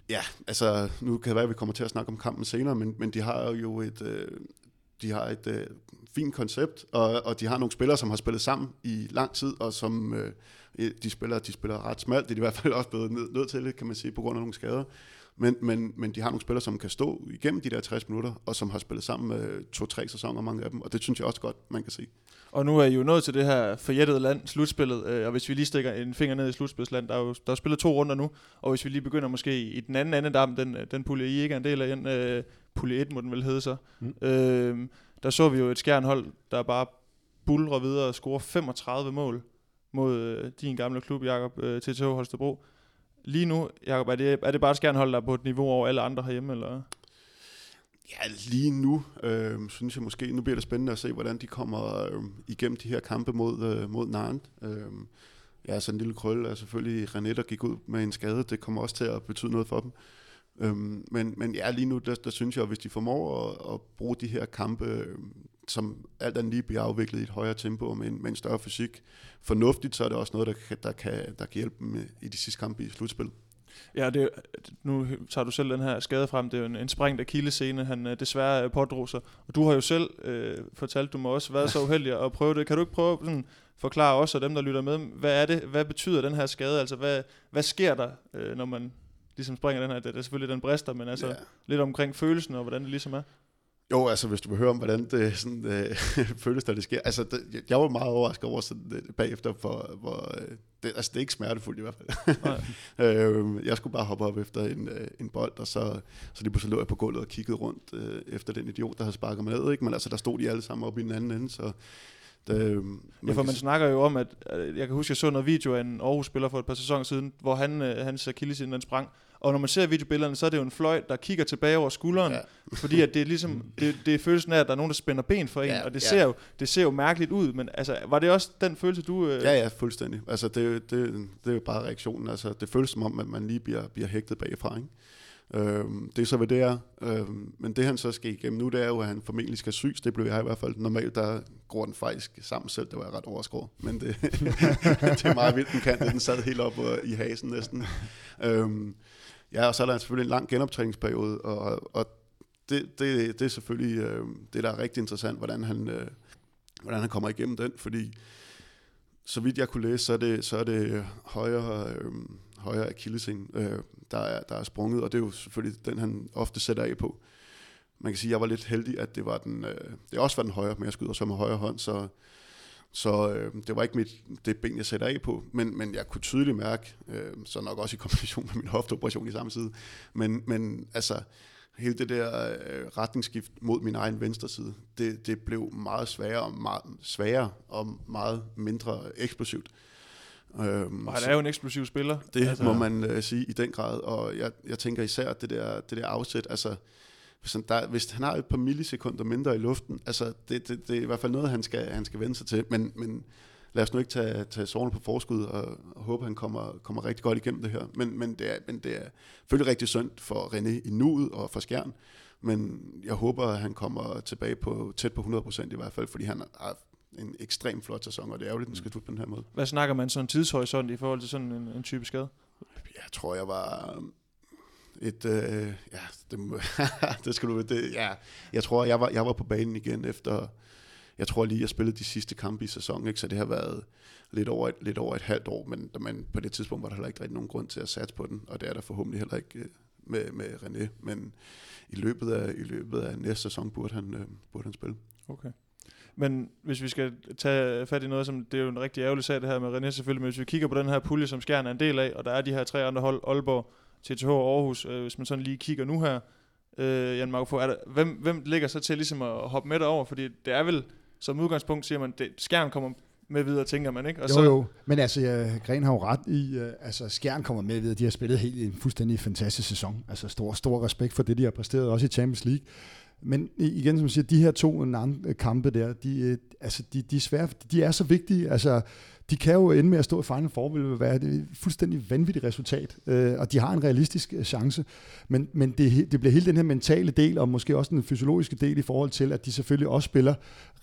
ja, altså, nu kan det være, at vi kommer til at snakke om kampen senere, men, men de har jo et... Øh, De har et øh, fint koncept, og, og de har nogle spillere, som har spillet sammen i lang tid, og som øh, de, spiller, de spiller ret smalt. Det er de i hvert fald også blevet nødt nød til det, kan man sige, på grund af nogle skader. Men, men, men de har nogle spillere, som kan stå igennem de der tres minutter, og som har spillet sammen øh, to-tre sæsoner, mange af dem, og det synes jeg også godt, man kan se. Og nu er I jo nået til det her forjættede land, slutspillet, øh, og hvis vi lige stikker en finger ned i slutspilsland, der er jo der er spillet to runder nu, og hvis vi lige begynder måske i den anden andedam, den, den pulje I ikke er en del af den, øh, pulje et må den vel hedde så, mm. øh, der så vi jo et Skjern-hold, der bare buldrer videre og scorer femogtredive mål mod øh, din gamle klub, Jakob, øh, T T H Holstebro. Lige nu, Jakob, er det, er det bare et Skjern-hold, der er på et niveau over alle andre herhjemme, eller? Ja, lige nu, øh, synes jeg måske, nu bliver det spændende at se, hvordan de kommer øh, igennem de her kampe mod, øh, mod Narn. Øh, ja, sådan en lille krølle er selvfølgelig René, der gik ud med en skade. Det kommer også til at betyde noget for dem. Øh, men, men ja, lige nu, der, der synes jeg, at hvis de formår at, at bruge de her kampe, øh, som alt andet lige bliver afviklet i et højere tempo med en, med en større fysik. Fornuftigt, så er det også noget, der kan, der kan, der kan hjælpe dem i de sidste kampe i slutspillet. Ja, det, nu tager du selv den her skade frem. Det er jo en, en sprængt akillessene, han desværre pådrog sig. Og du har jo selv øh, fortalt, du må også være så uheldig at prøve det. Kan du ikke prøve at forklare os og dem, der lytter med, hvad er det, hvad betyder den her skade? Altså, hvad, hvad sker der, øh, når man ligesom springer den her? Det er selvfølgelig, den brister, men altså ja. Lidt omkring følelsen og hvordan det ligesom er. Jo, altså hvis du vil høre om, hvordan det sådan, øh, føles, da det sker. Altså, det, jeg var meget overrasket over sådan, øh, bagefter, for, hvor, øh, det, altså det er ikke smertefuldt i hvert fald. øh, jeg skulle bare hoppe op efter en, øh, en bold, og så, så lige pludselig lå jeg på gulvet og kiggede rundt øh, efter den idiot, der havde sparket mig ned. Ikke? Men altså, der stod de alle sammen oppe i den anden ende, så... Det, man ja, for man snakker jo om, at jeg kan huske, jeg så noget video af en Aarhus-spiller for et par sæsoner siden, hvor han, hans akillessene, den sprang. Og når man ser videobillederne, så er det jo en fløj, der kigger tilbage over skulderen, ja. Fordi at det er ligesom, det, det er følelsen af, at der er nogen, der spænder ben for en, ja, og det, ja. ser jo, det ser jo mærkeligt ud, men altså, var det også den følelse, du... Øh... Ja, ja, fuldstændig. Altså, det, det, det er jo bare reaktionen. Altså, det føles som om, at man lige bliver, bliver hægtet bagfra, ikke? Øhm, det er så, hvad det er. Øhm, men det han så skal igennem nu, det er jo, at han formentlig skal syes. Det blev jeg i hvert fald. Normalt, der gror den faktisk sammen selv. Det var jeg ret overskåret. Men det, det er meget vildt, den kan. Den sad helt op i hasen næsten. Øhm, ja, og så er der selvfølgelig en lang genoptræningsperiode. Og, og det, det, det er selvfølgelig øh, det, der er rigtig interessant, hvordan han, øh, hvordan han kommer igennem den. Fordi så vidt jeg kunne læse, så er det, så er det højere... Øh, højere akillesen, øh, der, er, der er sprunget, og det er jo selvfølgelig den, han ofte sætter af på. Man kan sige, at jeg var lidt heldig, at det var den, øh, det også var den højre, men jeg skyder så med højre hånd, så, så øh, det var ikke mit, det ben, jeg sætter af på, men, men jeg kunne tydeligt mærke, øh, så nok også i kombination med min hofteoperation i samme side, men, men altså, hele det der øh, retningsskift mod min egen venstre side, det, det blev meget sværere og meget, sværere og meget mindre eksplosivt. Øhm, og han er jo en eksplosiv spiller. Det altså, må man øh, sige i den grad. Og jeg, jeg tænker især det der, det der afsæt. Altså hvis han, der, hvis han har et par millisekunder mindre i luften, altså det, det, det er i hvert fald noget han skal, han skal vende sig til. Men, men lad os nu ikke tage, tage sårene på forskud og, og håbe han kommer, kommer rigtig godt igennem det her. Men, men, det, er, men det er selvfølgelig rigtig synd for René i nuet og for Skjern. Men jeg håber at han kommer tilbage på tæt på hundrede procent i hvert fald, fordi han har en ekstrem flot sæson, og det er jo lidt, den skal slutte på den her måde. Hvad snakker man sådan en tidshorisont i forhold til sådan en, en type skade? Jeg tror, jeg var et... Øh, ja, det, det skal du... Det, ja. Jeg tror, jeg var, jeg var på banen igen efter... Jeg tror lige, jeg spillede de sidste kampe i sæsonen, ikke? Så det har været lidt over et, lidt over et halvt år, men man, på det tidspunkt var der heller ikke rigtig nogen grund til at satse på den, og det er der forhåbentlig heller ikke med, med René, men i løbet af, i løbet af næste sæson burde han, øh, burde han spille. Okay. Men hvis vi skal tage fat i noget, som det er jo en rigtig ærgerlig sag det her med René selvfølgelig, men hvis vi kigger på den her pulje, som Skjern er en del af, og der er de her tre andre hold, Aalborg, T T H og Aarhus, øh, hvis man sådan lige kigger nu her, øh, Jan Marko Fogh, er der, hvem, hvem ligger så til ligesom at hoppe med derover? Fordi det er vel, som udgangspunkt siger man, det, Skjern kommer med videre, tænker man, ikke? Og jo, så jo, men altså, ja, Gren har jo ret i, øh, altså Skjern kommer med videre, de har spillet helt en fuldstændig fantastisk sæson, altså stor, stor respekt for det, de har præsteret, også i Champions League. Men igen, som jeg siger, de her to kampe der, de, altså, de, de er svære, de er så vigtige, altså, de kan jo ende med at stå i Final Four, vil det være et fuldstændig vanvittigt resultat, øh, og de har en realistisk chance, men, men det, det bliver hele den her mentale del, og måske også den fysiologiske del i forhold til, at de selvfølgelig også spiller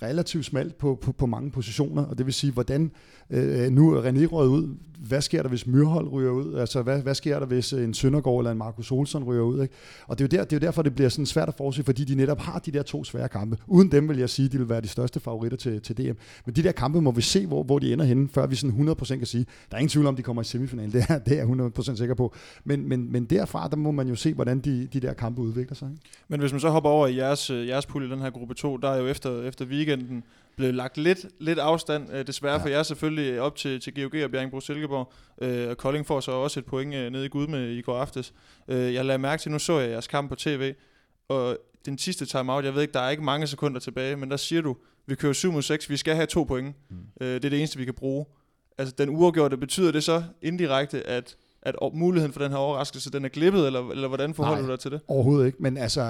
relativt smalt på, på, på mange positioner, og det vil sige, hvordan øh, nu er René røget ud, hvad sker der, hvis Myrhold ryger ud, altså hvad, hvad sker der, hvis en Søndergaard eller en Marcus Olsson ryger ud, ikke? Og det er, jo der, det er jo derfor, det bliver sådan svært at forudse, fordi de netop har de der to svære kampe. Uden dem vil jeg sige, at de vil være de største favoritter til, til D M, men de der kampe må vi se, hvor, hvor de ender henne, før vi sådan hundrede procent kan sige, der er ingen tvivl om, de kommer i semifinalen, det er, det er jeg hundrede procent sikker på. Men, men, men derfra, der må man jo se, hvordan de, de der kampe udvikler sig. Ikke? Men hvis man så hopper over i jeres, jeres pulje, den her gruppe to, der er jo efter, efter weekenden blevet lagt lidt, lidt afstand, desværre ja. for jer selvfølgelig, op til, til G O G og Bjerringbro Silkeborg, øh, og Kolding får så også et point øh, nede i Gud med i går aftes. Øh, jeg lader mærke til, nu så jeg jeres kamp på tv, og den sidste timeout, jeg ved ikke, der er ikke mange sekunder tilbage, men der siger du, vi kører syv mod seks, vi skal have to point. Mm. Øh, det er det eneste, vi kan bruge. Altså den uafgjorte, betyder det så indirekte, at, at muligheden for den her overraskelse, den er glippet, eller, eller hvordan forholder Nej, du dig til det? Overhovedet ikke, men altså,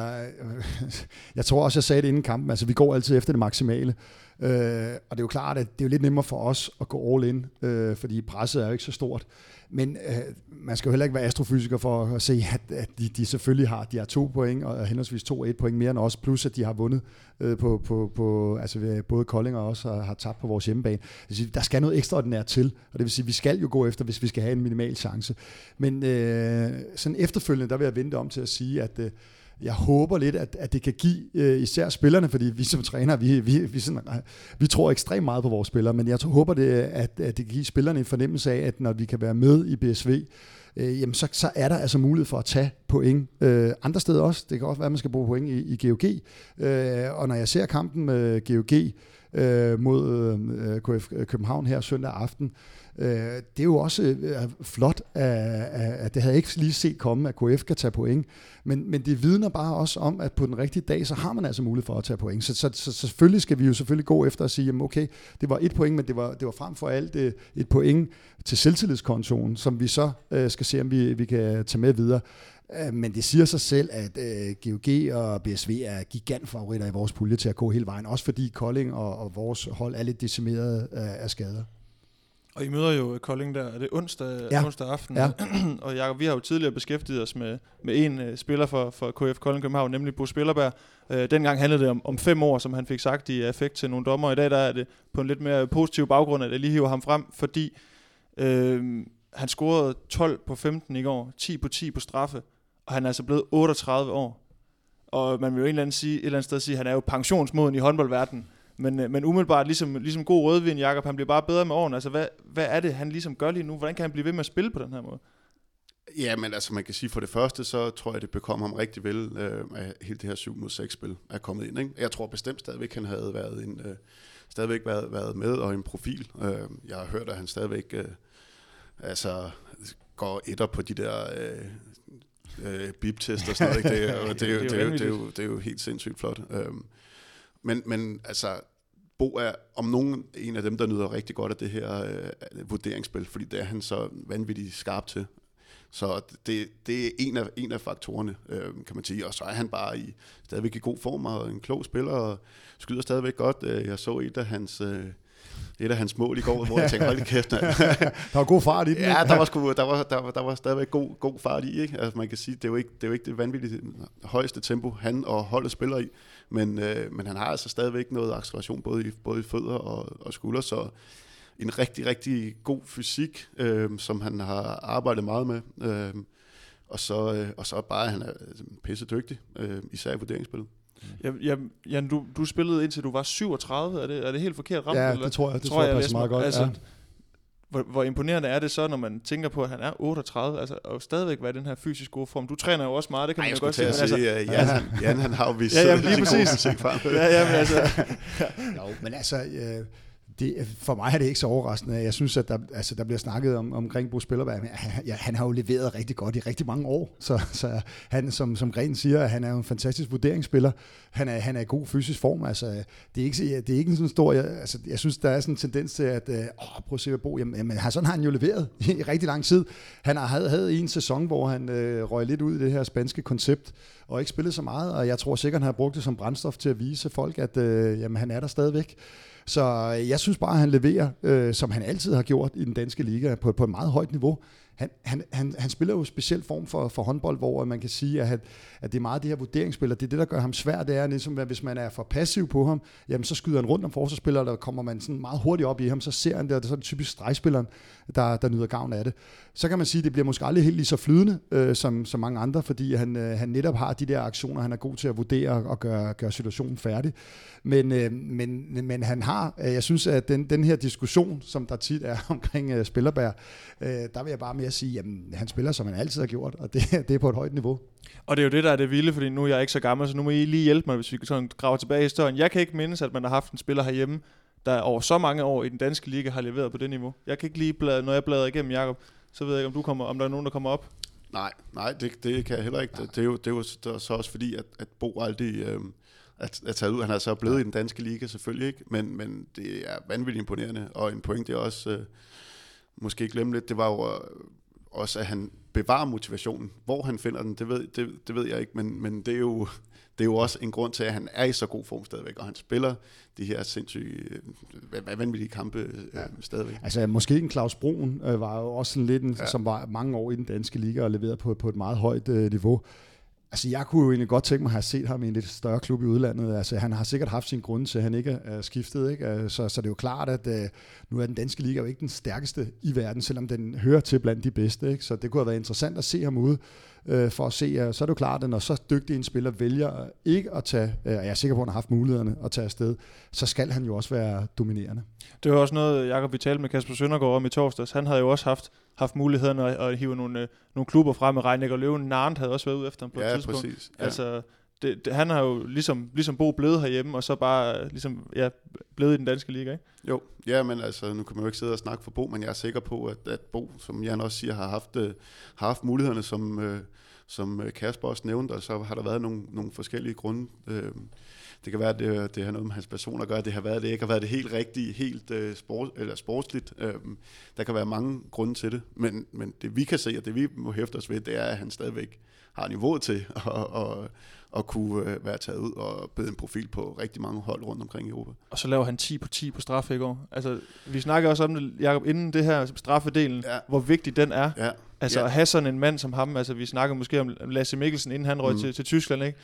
jeg tror også, jeg sagde det inden kampen, altså vi går altid efter det maksimale. Øh, og det er jo klart, at det er jo lidt nemmere for os at gå all in, øh, fordi presset er jo ikke så stort. Men øh, man skal jo heller ikke være astrofysiker for at se, at, at de, de selvfølgelig har, de har to point, og henholdsvis to og et point mere end os, plus at de har vundet øh, på, på, på, altså både Kolding og os har, har tabt på vores hjemmebane. Det vil sige, der skal noget ekstraordinært til, og det vil sige, at vi skal jo gå efter, hvis vi skal have en minimal chance. Men øh, sådan efterfølgende, der vil jeg vente om til at sige, at øh, jeg håber lidt, at, at det kan give øh, især spillerne, fordi vi som trænere, vi, vi, vi, sådan, vi tror ekstremt meget på vores spillere, men jeg tror, håber, det, at, at det kan give spillerne en fornemmelse af, at når vi kan være med i B S V, øh, jamen så, så er der altså mulighed for at tage point øh, andre steder også. Det kan også være, at man skal bruge point i, i G O G, øh, og når jeg ser kampen med G O G øh, mod øh, K F København her søndag aften, det er jo også flot, at det havde jeg ikke lige set komme, at K F kan tage point, men, men det vidner bare også om, at på den rigtige dag, så har man altså mulighed for at tage point. Så, så, så selvfølgelig skal vi jo selvfølgelig gå efter at sige, jamen okay, det var et point, men det var, det var frem for alt et point til selvtillidskontoen, som vi så skal se, om vi, vi kan tage med videre. Men det siger sig selv, at G O G og B S V er gigantfavoritter i vores pulje til at gå hele vejen, også fordi Kolding og, og vores hold er lidt decimeret af skader. Og I møder jo Kolding der, er det onsdag, ja. onsdag aften? Ja. Og Jakob, vi har jo tidligere beskæftiget os med, med en uh, spiller for, for K F Kolding København, nemlig Bo Spellerberg. Uh, dengang handlede det om, om fem år, som han fik sagt i affekt til nogle dommer. I dag der er det på en lidt mere positiv baggrund, at jeg lige hiver ham frem, fordi uh, han scorede tolv på femten i går, ti på ti på straffe, og han er altså blevet otteogtredive år. Og man vil jo en eller anden sige, et eller andet sted sige, at han er jo pensionsmoden i håndboldverdenen. Men, men umiddelbart, ligesom, ligesom god rødvin, Jakob, han bliver bare bedre med årene. Altså, hvad, hvad er det, han ligesom gør lige nu? Hvordan kan han blive ved med at spille på den her måde? Ja, men altså, man kan sige, for det første, så tror jeg, det bekom ham rigtig vel, øh, at hele det her syv mod seks-spil er kommet ind. Ikke? Jeg tror bestemt stadigvæk, han havde været, en, øh, stadigvæk været, været med og en profil. Øh, jeg har hørt, at han stadigvæk øh, altså, går etter på de der Øh, øh, bip-tester og sådan noget. Det er jo helt sindssygt flot. Øh, Men, men altså, Bo er om nogen en af dem, der nyder rigtig godt af det her øh, vurderingsspil, fordi det er han så vanvittigt skarp til. Så det, det er en af, en af faktorerne, øh, kan man sige. Og så er han bare i, stadigvæk i god form og en klog spiller og skyder stadigvæk godt. Jeg så et af hans, øh, et af hans mål i går, hvor jeg tænkte, hold kæft. Der var god fart i den. Ja, der var, sgu, der var, der var, der var stadigvæk god, god fart i. Ikke? Altså, man kan sige, det er jo ikke det, er jo ikke det vanvittige højeste tempo, han og holdet spiller i. Men, øh, men han har altså stadigvæk noget acceleration, både i, både i fødder og, og skulder, så en rigtig, rigtig god fysik, øh, som han har arbejdet meget med, øh, og, så, øh, og så bare, han er pisse dygtig, øh, især i vurderingsspillet. Ja, ja, Jan, du, du spillede indtil du var syvogtredive, er det, er det helt forkert ramt? Ja, eller? Det tror jeg, det tror jeg, jeg, jeg passer meget godt. Altså, ja. hvor, hvor imponerende er det så, når man tænker på, at han er otteogtredive, altså, og stadigvæk var i den her fysisk gode form? Du træner jo også meget, det kan Ej, man jo godt se. Jeg skulle til at sige, at altså, uh, Jan, Jan han har jo vist ja, jamen, lige præcis. Ja, jamen, altså. Jo, men altså, øh, Det, for mig er det ikke så overraskende. Jeg synes, at der, altså, der bliver snakket om, omkring Bo Spellerberg, men han, ja, han har jo leveret rigtig godt i rigtig mange år. Så, så han, som, som Gren siger, han er jo en fantastisk vurderingsspiller. Han er, han er i god fysisk form. Altså, det, er ikke, det er ikke sådan stor... Jeg, altså, jeg synes, der er sådan en tendens til, at øh, prøv at se, hvad Bo... Jamen, jamen, sådan har han jo leveret i rigtig lang tid. Han har, havde, havde en sæson, hvor han øh, røg lidt ud i det her spanske koncept, og ikke spillet så meget, og jeg tror sikkert, han har brugt det som brændstof til at vise folk, at øh, jamen, han er der stadigvæk. Så jeg synes bare, at han leverer, øh, som han altid har gjort i den danske liga, på, på et meget højt niveau. Han, han, han, han spiller jo en speciel form for, for håndbold, hvor man kan sige, at, han, at det er meget det her vurderingsspiller. Det er det, der gør ham svær. Det er ligesom, at hvis man er for passiv på ham, jamen, så skyder han rundt om forsvarsspillere, der kommer man sådan meget hurtigt op i ham, så ser han det, og det er sådan typisk stregspilleren, der, der nyder gavn af det. Så kan man sige, at det bliver måske aldrig helt lige så flydende, øh, som, som mange andre, fordi han, øh, han netop har de der aktioner, han er god til at vurdere og gøre, gøre situationen færdig. Men, øh, men, men han har, øh, jeg synes, at den, den her diskussion, som der tit er omkring øh, Spellerberg, øh, der vil jeg bare at sige, jamen han spiller, som han altid har gjort, og det, det er på et højt niveau. Og det er jo det, der er det vilde, fordi nu er jeg ikke så gammel, så nu må I lige hjælpe mig, hvis vi sådan graver tilbage i historien. Jeg kan ikke mindes, at man har haft en spiller herhjemme, der over så mange år i den danske liga har leveret på det niveau. Jeg kan ikke lige blade, når jeg bladrer igennem, Jakob, så ved jeg ikke, om, du kommer, om der er nogen, der kommer op. Nej, nej, det, det kan jeg heller ikke. Det, det, er, jo, det, er, jo, det er jo så også fordi, at, at Bo aldrig øh, at, at tage ud. Han er så blevet i den danske liga, selvfølgelig ikke, men, men det er vanvittigt imponerende, og en point, det er også... Øh, måske glemme lidt, det var jo også, at han bevarer motivationen. Hvor han finder den, det ved, det, det ved jeg ikke, men, men det, er jo, det er jo også en grund til, at han er i så god form stadigvæk, og han spiller de her sindssyge, hvad vanvittige kampe ja. stadigvæk. Altså måske en Claus Broen øh, var jo også lidt en, ja. som var mange år i den danske liga og leveret på, på et meget højt øh, niveau. Altså, jeg kunne jo egentlig godt tænke mig at have set ham i en lidt større klub i udlandet. Altså, han har sikkert haft sin grund til, at han ikke er skiftet, ikke? Så, så det er jo klart, at øh, nu er den danske liga jo ikke den stærkeste i verden, selvom den hører til blandt de bedste, ikke? Så det kunne have været interessant at se ham ude øh, for at se. Så er det jo klart, at når så dygtig en spiller vælger ikke at tage, øh, og jeg er sikker på, at han har haft mulighederne at tage afsted, så skal han jo også være dominerende. Det var også noget, Jakob, vi talte med Kasper Søndergaard om i torsdags. Han havde jo også haft haft muligheden at, at hive nogle, øh, nogle klubber frem med Reinik og Løven. Narnt havde også været ude efter ham på ja, et tidspunkt. Præcis, ja. Altså, det, det, han har jo ligesom, ligesom Bo blevet herhjemme, og så bare ligesom, ja, blevet i den danske liga, ikke? Jo, ja, men altså, nu kan man jo ikke sidde og snakke for Bo, men jeg er sikker på, at, at Bo, som Jan også siger, har haft, øh, har haft mulighederne, som, øh, som Kasper også nævnte, og så har der været nogle, nogle forskellige grunde. Øh, Det kan være, at det, det har noget med hans person at gøre. Det har været, det ikke har været det helt rigtige, helt uh, sport, eller sportsligt. Um, der kan være mange grunde til det. Men, men det vi kan se, og det vi må hæfte os ved, det er, at han stadigvæk har niveau til at, at, at kunne være taget ud og bede en profil på rigtig mange hold rundt omkring i Europa. Og så laver han ti på ti på straffe i går. Altså, vi snakker også om det, Jakob, inden det her straffedelen, ja. hvor vigtig den er. Ja. Altså ja. at have sådan en mand som ham. Altså, vi snakker måske om Lasse Mikkelsen, inden han røg mm. til, til Tyskland, ikke?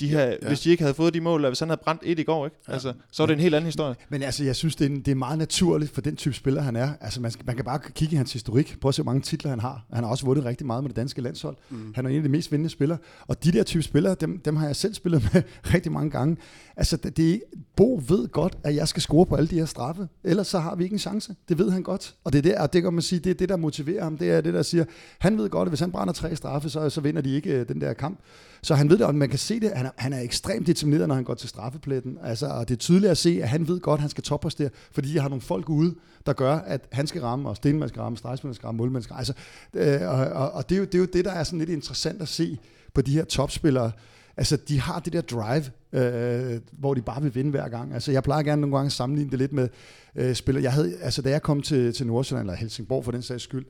De her, ja. Hvis de ikke havde fået de mål, og hvis han havde brændt et i går, ikke? Ja. Altså, så er det en helt anden historie. Men altså, jeg synes, det er, en, det er meget naturligt for den type spiller, han er. Altså, man, man kan bare kigge i hans historik. Prøv at se, hvor mange titler han har. Han har også vundet rigtig meget med det danske landshold. Mm. Han er en af de mest vindende spillere. Og de der type spillere, dem, dem har jeg selv spillet med rigtig mange gange. Altså, det, Bo ved godt, at jeg skal score på alle de her straffe. Ellers så har vi ikke en chance. Det ved han godt. Og det er der, og det kan man sige, det er det, der motiverer ham. Det er det, der siger, han ved godt, at hvis han brænder tre straffe, så, så vinder de ikke den der kamp. Så han ved det, og man kan se det. Han er, han er ekstremt determineret, når han går til straffepletten. Altså, og det er tydeligt at se, at han ved godt, at han skal toppræstere, fordi de har nogle folk ude, der gør, at han skal ramme, og Stenmann skal ramme, Stregspilleren skal ramme, Målmann skal ramme. Altså, øh, og og, og det, er jo, det er jo det, der er sådan lidt interessant at se på de her topspillere. Altså, de har det der drive, øh, hvor de bare vil vinde hver gang. Altså, jeg plejer gerne nogle gange at sammenligne det lidt med øh, spillere. Jeg havde, altså, da jeg kom til, til Nordsjælland, eller Helsingborg for den sags skyld,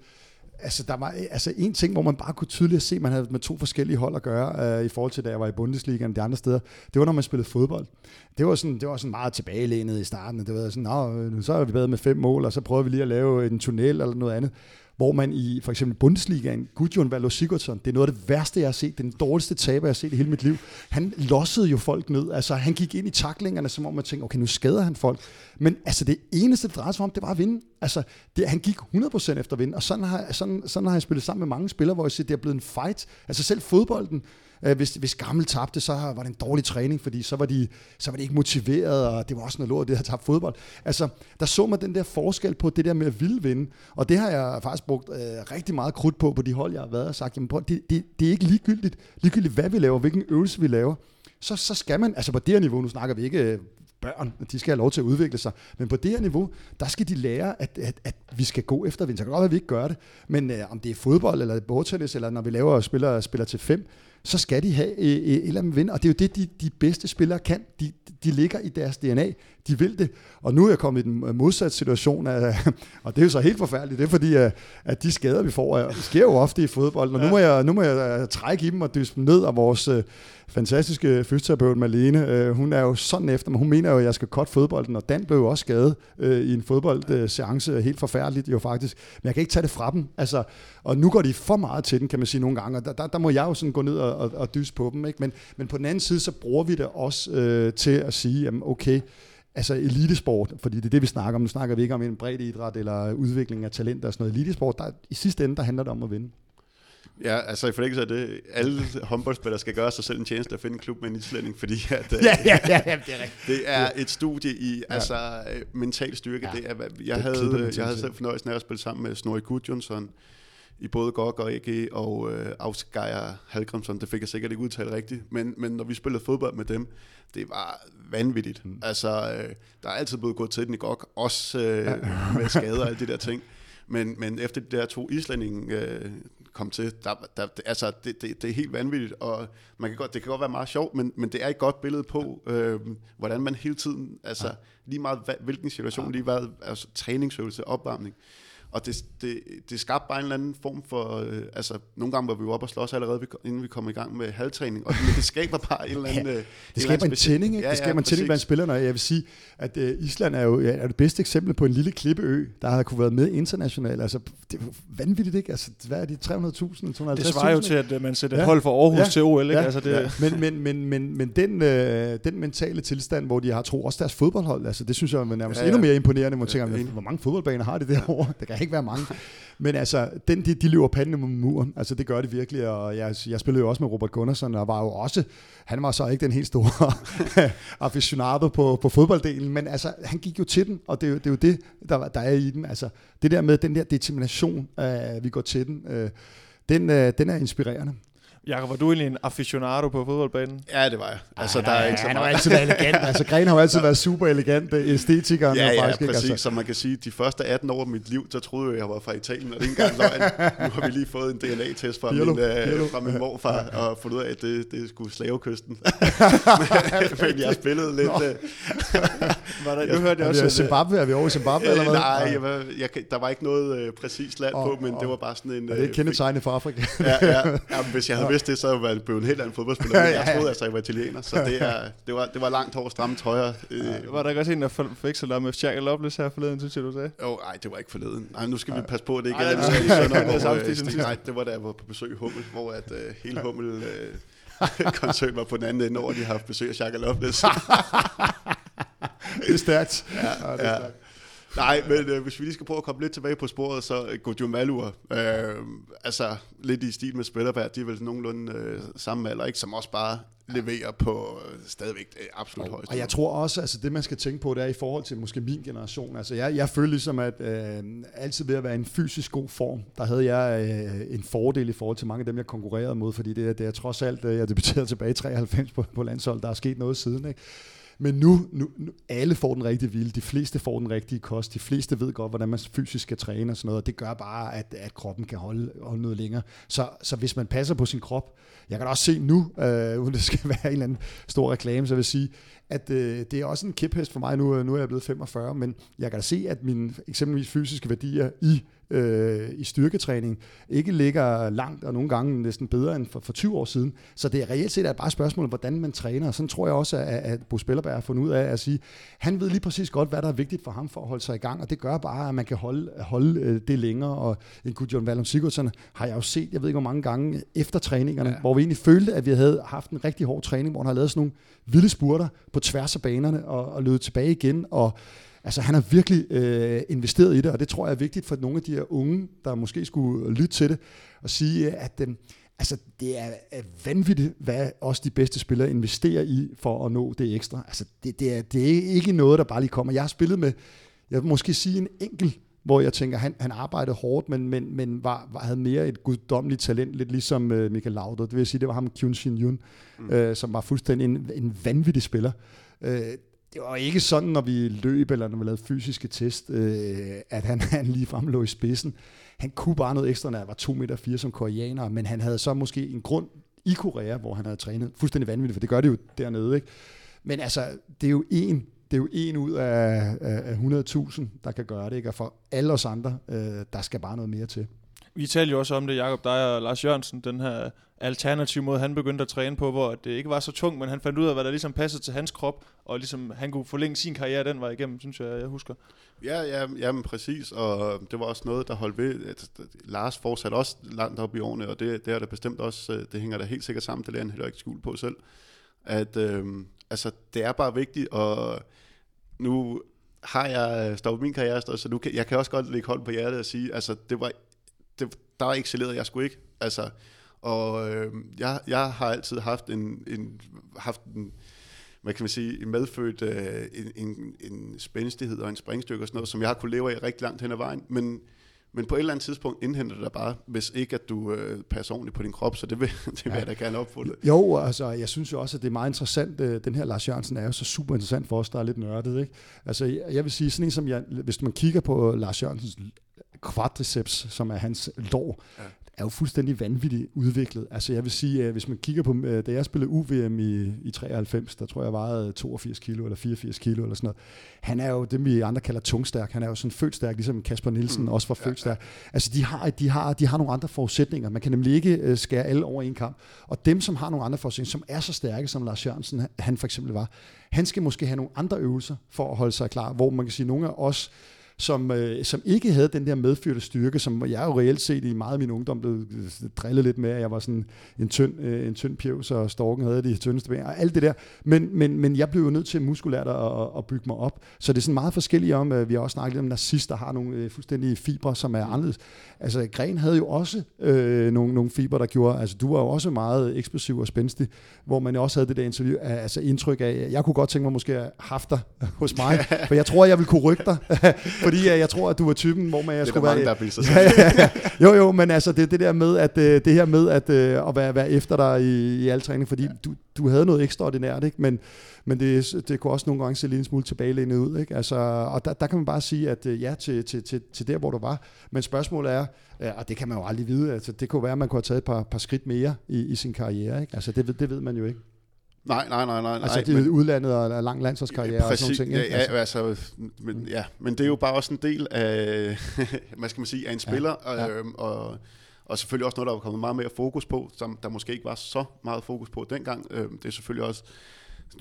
altså, der var altså en ting, hvor man bare kunne tydeligt se, at man havde med to forskellige hold at gøre, øh, i forhold til, da jeg var i Bundesligaen og de andre steder. Det var, når man spillede fodbold. Det var sådan, det var sådan meget tilbagelænet i starten. Det var sådan, så er vi bedre med fem mål, og så prøver vi lige at lave en tunnel eller noget andet. Hvor man i for eksempel Bundesligaen, Gudjón Valur Sigurðsson, det er noget af det værste, jeg har set, den dårligste taber, jeg har set i hele mit liv. Han lossede jo folk ned, altså han gik ind i taklingerne, som om man tænkte, okay, nu skader han folk. Men altså det eneste, det drejede sig om, det var at vinde. Altså det, han gik hundrede procent efter at vinde, og sådan har, sådan, sådan har jeg spillet sammen med mange spillere, hvor jeg siger, det er blevet en fight. Altså selv fodbolden, Hvis, hvis Gammel tabte, så var det en dårlig træning, fordi så var de, så var de ikke motiveret, og det var også noget lort, det havde tabt fodbold. Altså, der så man den der forskel på det der med at ville vinde, og det har jeg faktisk brugt øh, rigtig meget krudt på, på de hold, jeg har været og sagt, jamen prøv, det, det, det er ikke ligegyldigt, ligegyldigt hvad vi laver, hvilken øvelse vi laver, så, så skal man, altså på det her niveau, nu snakker vi ikke børn, de skal have lov til at udvikle sig. Men på det her niveau, der skal de lære, at, at, at vi skal gå efter vind. Så kan godt være, at vi ikke gør det. Men øh, om det er fodbold, eller bordtennis, eller når vi laver og spiller, spiller til fem, så skal de have øh, øh, et eller andet vind. Og det er jo det, de, de bedste spillere kan. De, de ligger i deres D N A. De vil det. Og nu er jeg kommet i den modsatte situation. Af, og det er jo så helt forfærdeligt. Det er fordi, at, at de skader, vi får, sker jo ofte i fodbold. Og nu må jeg, nu må jeg trække i dem og dyse dem ned. Og vores øh, fantastiske fysioterapeut Malene, øh, hun er jo sådan efter mig. Hun mener jo, at jeg skal cutte fodbolden. Og Dan blev jo også skadet øh, i en fodboldseance. Helt forfærdeligt jo faktisk. Men jeg kan ikke tage det fra dem. Altså, og nu går de for meget til den, kan man sige nogle gange. Og der, der, der må jeg jo sådan gå ned og, og, og dyse på dem. Ikke? Men, men på den anden side, så bruger vi det også øh, til at sige, jamen okay, altså elitesport, fordi det er det, vi snakker om. Nu snakker vi ikke om en bred idræt eller udvikling af talent og sådan noget. Elitesport, der, i sidste ende, der handler det om at vinde. Ja, altså i forlængelse af det, alle håndboldspillere skal gøre sig selv en tjeneste at finde en klub med en islænding, fordi at, ja, ja, ja, ja, det, er det er et studie i altså ja. mental styrke. Ja, det er, jeg, det havde, jeg, jeg havde selv fornøjelsen af at spille sammen med Snorri Gudjonsson i både G O G og E G og øh, Ausgeier Hallgrimsson, det fik jeg sikkert ikke udtalt rigtigt, men, men når vi spillede fodbold med dem, det var vanvittigt. Mm. Altså, øh, der er altid blevet gået til den i G O G, også øh, ja. med skader og alle de der ting. Men, men efter de der to islændinge øh, kom til, der, der, altså, det, det, det er helt vanvittigt, og man kan godt, det kan godt være meget sjovt, men, men det er et godt billede på, øh, hvordan man hele tiden, altså ja. lige meget hvilken situation, ja. lige hvad, altså træningsøvelse, opvarmning. Og det, det, det skabte bare en eller anden form for... Øh, altså, nogle gange var vi jo oppe og slås allerede, inden vi kom i gang med halvtræning. Og det, det skaber bare en eller anden... Ja, det skaber en, en tænding, ikke? Ja, ja, det skaber ja, en tænding blandt spillerne. Jeg vil sige, at øh, Island er jo ja, er det bedste eksempel på en lille klippeø, der har kunne været med internationalt. Altså, det er vanvittigt, ikke? Altså, hvad er de? tre hundrede tusind, to hundrede og halvtreds tusind? Det svarer jo til, at man sætter ja. hold for Aarhus ja. til O L, ikke? Ja. Altså, det... ja. Men, men, men, men, men den, øh, den mentale tilstand, hvor de har tro, også deres fodboldhold, altså, det synes jeg er nærmest ja, ja. endnu mere imponerende. Man tænker, ja, hvor mange fodboldbaner har de derovre? Det kan ikke være mange. Men altså, den, de, de løber panden mod muren. Altså, det gør det virkelig. Og jeg, jeg spillede jo også med Robert Gunnarsson, og var jo også... Han var så ikke den helt store aficionado på, på fodbolddelen, men altså, han gik jo til den, og det er jo det, er jo det der, der er i den. Altså, det der med den der determination, at vi går til den, øh, den, øh, den er inspirerende. Jakob, var du egentlig en aficionado på fodboldbanen? Ja, det var jeg. Altså, Ej, der nej, er ikke så han meget. Har altid været elegant. Altså, Gren har jo altid været super elegant. Æstetikeren ja, ja, faktisk ikke. Ja, præcis. Altså. Så man kan sige, de første atten år af mit liv, så troede jeg, jeg var fra Italien, og det er ikke engang løgn. Nu har vi lige fået en D N A-test fra, min, uh, fra min morfar, ja, ja. og fundet ud af, at det, det skulle slavekysten. men, men jeg spillede lidt... var der, jeg, hørte jeg også... Zimbabwe, er vi over i Zimbabwe eller hvad? Nej, jeg var, jeg, der var ikke noget uh, præcist land oh, på, men oh. det var bare sådan en... Uh, det er kendetegnet for Afrika. ja, ja. Jamen, hvis jeg havde hvis det, så var det blevet en helt anden fodboldspiller. Jeg troede altså, jeg var italiener, så det, er, det, var, det var langt hår, stramme tøjer. Ja, var der ikke også en, der forvekslede dig med Jack Loveless her forleden, synes jeg, du sagde? Jo, oh, nej, det var ikke forleden. Nej, nu skal vi passe på, det ikke er den Sønderborg. Nej, det var da jeg var på besøg i Hummel, hvor at, uh, hele Hummel uh, koncern var på den anden ende, og de har haft besøg af Jack Loveless. Det er stærkt. Ja, ja, det er stærkt. Nej, men øh, hvis vi lige skal prøve at komme lidt tilbage på sporet, så øh, Gudjón Valur, øh, altså lidt i stil med Spellerberg, de er vel nogenlunde øh, samme alder, ikke? Som også bare leverer på øh, stadigvæk øh, absolut højst. Og jeg tror også, altså det man skal tænke på, det er i forhold til måske min generation. Altså jeg, jeg følte ligesom, at øh, altid ved at være i en fysisk god form, der havde jeg øh, en fordel i forhold til mange af dem, jeg konkurrerede mod, fordi det, det er trods alt, øh, jeg debuterede tilbage i treoghalvfems på, på landshold, der er sket noget siden, ikke? Men nu, nu, nu, alle får den rigtige hvile, de fleste får den rigtige kost, de fleste ved godt, hvordan man fysisk skal træne og sådan noget, og det gør bare, at, at kroppen kan holde, holde noget længere. Så, så hvis man passer på sin krop, jeg kan også se nu, øh, uden det skal være en eller anden stor reklame, så vil jeg sige, at øh, det er også en kæphest for mig, nu, nu er jeg blevet femogfyrre, men jeg kan da se, at mine eksempelvis fysiske værdier i Øh, i styrketræning ikke ligger langt og nogle gange næsten bedre end for, for tyve år siden. Så det er reelt set er bare spørgsmålet, hvordan man træner. Sådan tror jeg også, at, at Bo Spellerberg har fundet ud af at sige, han ved lige præcis godt, hvad der er vigtigt for ham for at holde sig i gang, og det gør bare, at man kan holde, holde det længere. Og en Gudjón Valur Sigurðsson har jeg jo set, jeg ved ikke hvor mange gange, efter træningerne, ja. hvor vi egentlig følte, at vi havde haft en rigtig hård træning, hvor han har lavet sådan nogle vilde spurter på tværs af banerne og, og løbet tilbage igen, og altså han har virkelig øh, investeret i det, og det tror jeg er vigtigt for nogle af de her unge, der måske skulle lytte til det, og sige, at øh, altså, det er vanvittigt, hvad også de bedste spillere investerer i for at nå det ekstra. Altså det, det, er, det er ikke noget, der bare lige kommer. Jeg har spillet med, jeg vil måske sige en enkelt, hvor jeg tænker, han, han arbejdede hårdt, men, men, men var, var, havde mere et guddommeligt talent, lidt ligesom øh, Michael Lauder. Det vil sige, det var ham Kyung-shin Yoon, mm. øh, som var fuldstændig en, en vanvittig spiller. Øh, det var ikke sådan, når vi løb, eller når vi lavede fysiske test, øh, at han, han ligefrem lå i spidsen. Han kunne bare noget ekstra, når han var to meter fire som koreaner, men han havde så måske en grund i Korea, hvor han havde trænet fuldstændig vanvittigt, for det gør det jo dernede, ikke? Men altså, det er jo en, det er jo en ud af, af hundrede tusind, der kan gøre det, ikke? Og for alle os andre, øh, der skal bare noget mere til. Vi talte jo også om det, Jakob, dig og Lars Jørgensen, den her alternativ måde, han begyndte at træne på, hvor det ikke var så tungt, men han fandt ud af, hvad der ligesom passede til hans krop, og ligesom han kunne forlænge sin karriere den vej igennem, synes jeg, jeg husker. Ja, ja, jamen præcis, og det var også noget, der holdt ved. Lars fortsatte også langt op i årene, og det, det er der bestemt også, det hænger da helt sikkert sammen, det lader han heller ikke skjul på selv, at øh, altså, det er bare vigtigt, og nu har jeg stoppet min karriere, så nu kan, jeg kan også godt lægge hold på hjertet og sige, altså det var Det, der excellerede jeg sgu ikke, altså, og øh, jeg, jeg har altid haft en, en, haft en hvad kan man sige, en medfødt øh, en, en, en spændstighed og en springstykke og sådan noget, som jeg har kunne leve af rigtig langt hen ad vejen, men, men på et eller andet tidspunkt indhenter det bare, hvis ikke at du øh, passer ordentligt på din krop, så det vil, det vil ja. jeg da gerne opfylde. Jo, altså, jeg synes jo også, at det er meget interessant, øh, den her Lars Jørgensen er jo så super interessant for os, der er lidt nørdet, ikke? Altså, jeg, jeg vil sige, sådan en som jeg, hvis man kigger på Lars Jørgensens quadriceps, som er hans lår, ja. er jo fuldstændig vanvittigt udviklet. Altså jeg vil sige, at hvis man kigger på, da jeg spillede U V M i, i treoghalvfems, der tror jeg vejede toogfirs kilo eller fireogfirs kilo eller sådan noget. Han er jo det, vi andre kalder tungstærk. Han er jo sådan født stærk, ligesom Kasper Nielsen mm. også var født stærk. Ja. Altså de har, de, har, de har nogle andre forudsætninger. Man kan nemlig ikke skære alle over en kamp. Og dem, som har nogle andre forudsætninger, som er så stærke, som Lars Jørgensen, han for eksempel var, han skal måske have nogle andre øvelser for at holde sig klar, hvor man kan sige, at nogle af os, Som, øh, som ikke havde den der medfødte styrke, som jeg jo reelt set i meget af min ungdom blev drillet lidt med, at jeg var sådan en tynd, øh, en tynd pjevs, og storken havde de tyndeste ben, og alt det der. Men, men, men jeg blev jo nødt til muskulært at, at bygge mig op. Så det er sådan meget forskelligt om, øh, vi har også snakket lidt om narcister, der har nogle øh, fuldstændige fibre, som er anderledes. Altså Gren havde jo også øh, nogle, nogle fibre, der gjorde, altså du var jo også meget eksplosiv og spændstig, hvor man også havde det der interview, altså indtryk af, jeg kunne godt tænke mig måske at have haft dig hos mig, for jeg tror, jeg ville kunne rykke dig. Fordi jeg tror, at du var typen, hvor man jeg skulle være... Det er der mange, der er ja, ja, ja. Jo, jo, men altså det, det der med, at, det her med at, at være, være efter dig i, i al træning, fordi ja. du, du havde noget ekstraordinært, ikke? Men, men det, det kunne også nogle gange se lidt en smule tilbagelænet ud. Ikke? Altså, og der, der kan man bare sige, at ja, til, til, til, til der, hvor du var. Men spørgsmålet er, og det kan man jo aldrig vide, altså, det kunne være, at man kunne have taget et par, par skridt mere i, i sin karriere. Ikke? Altså det, det ved man jo ikke. Nej, nej, nej, nej. Altså det er men, udlandet og lang landsholdskarriere og sådan ting. Ja, ja, altså, men, ja, men det er jo bare også en del af, hvad skal man sige, af en spiller, ja, ja. Og, og, og selvfølgelig også noget, der var kommet meget mere fokus på, som der måske ikke var så meget fokus på dengang. Det er selvfølgelig også,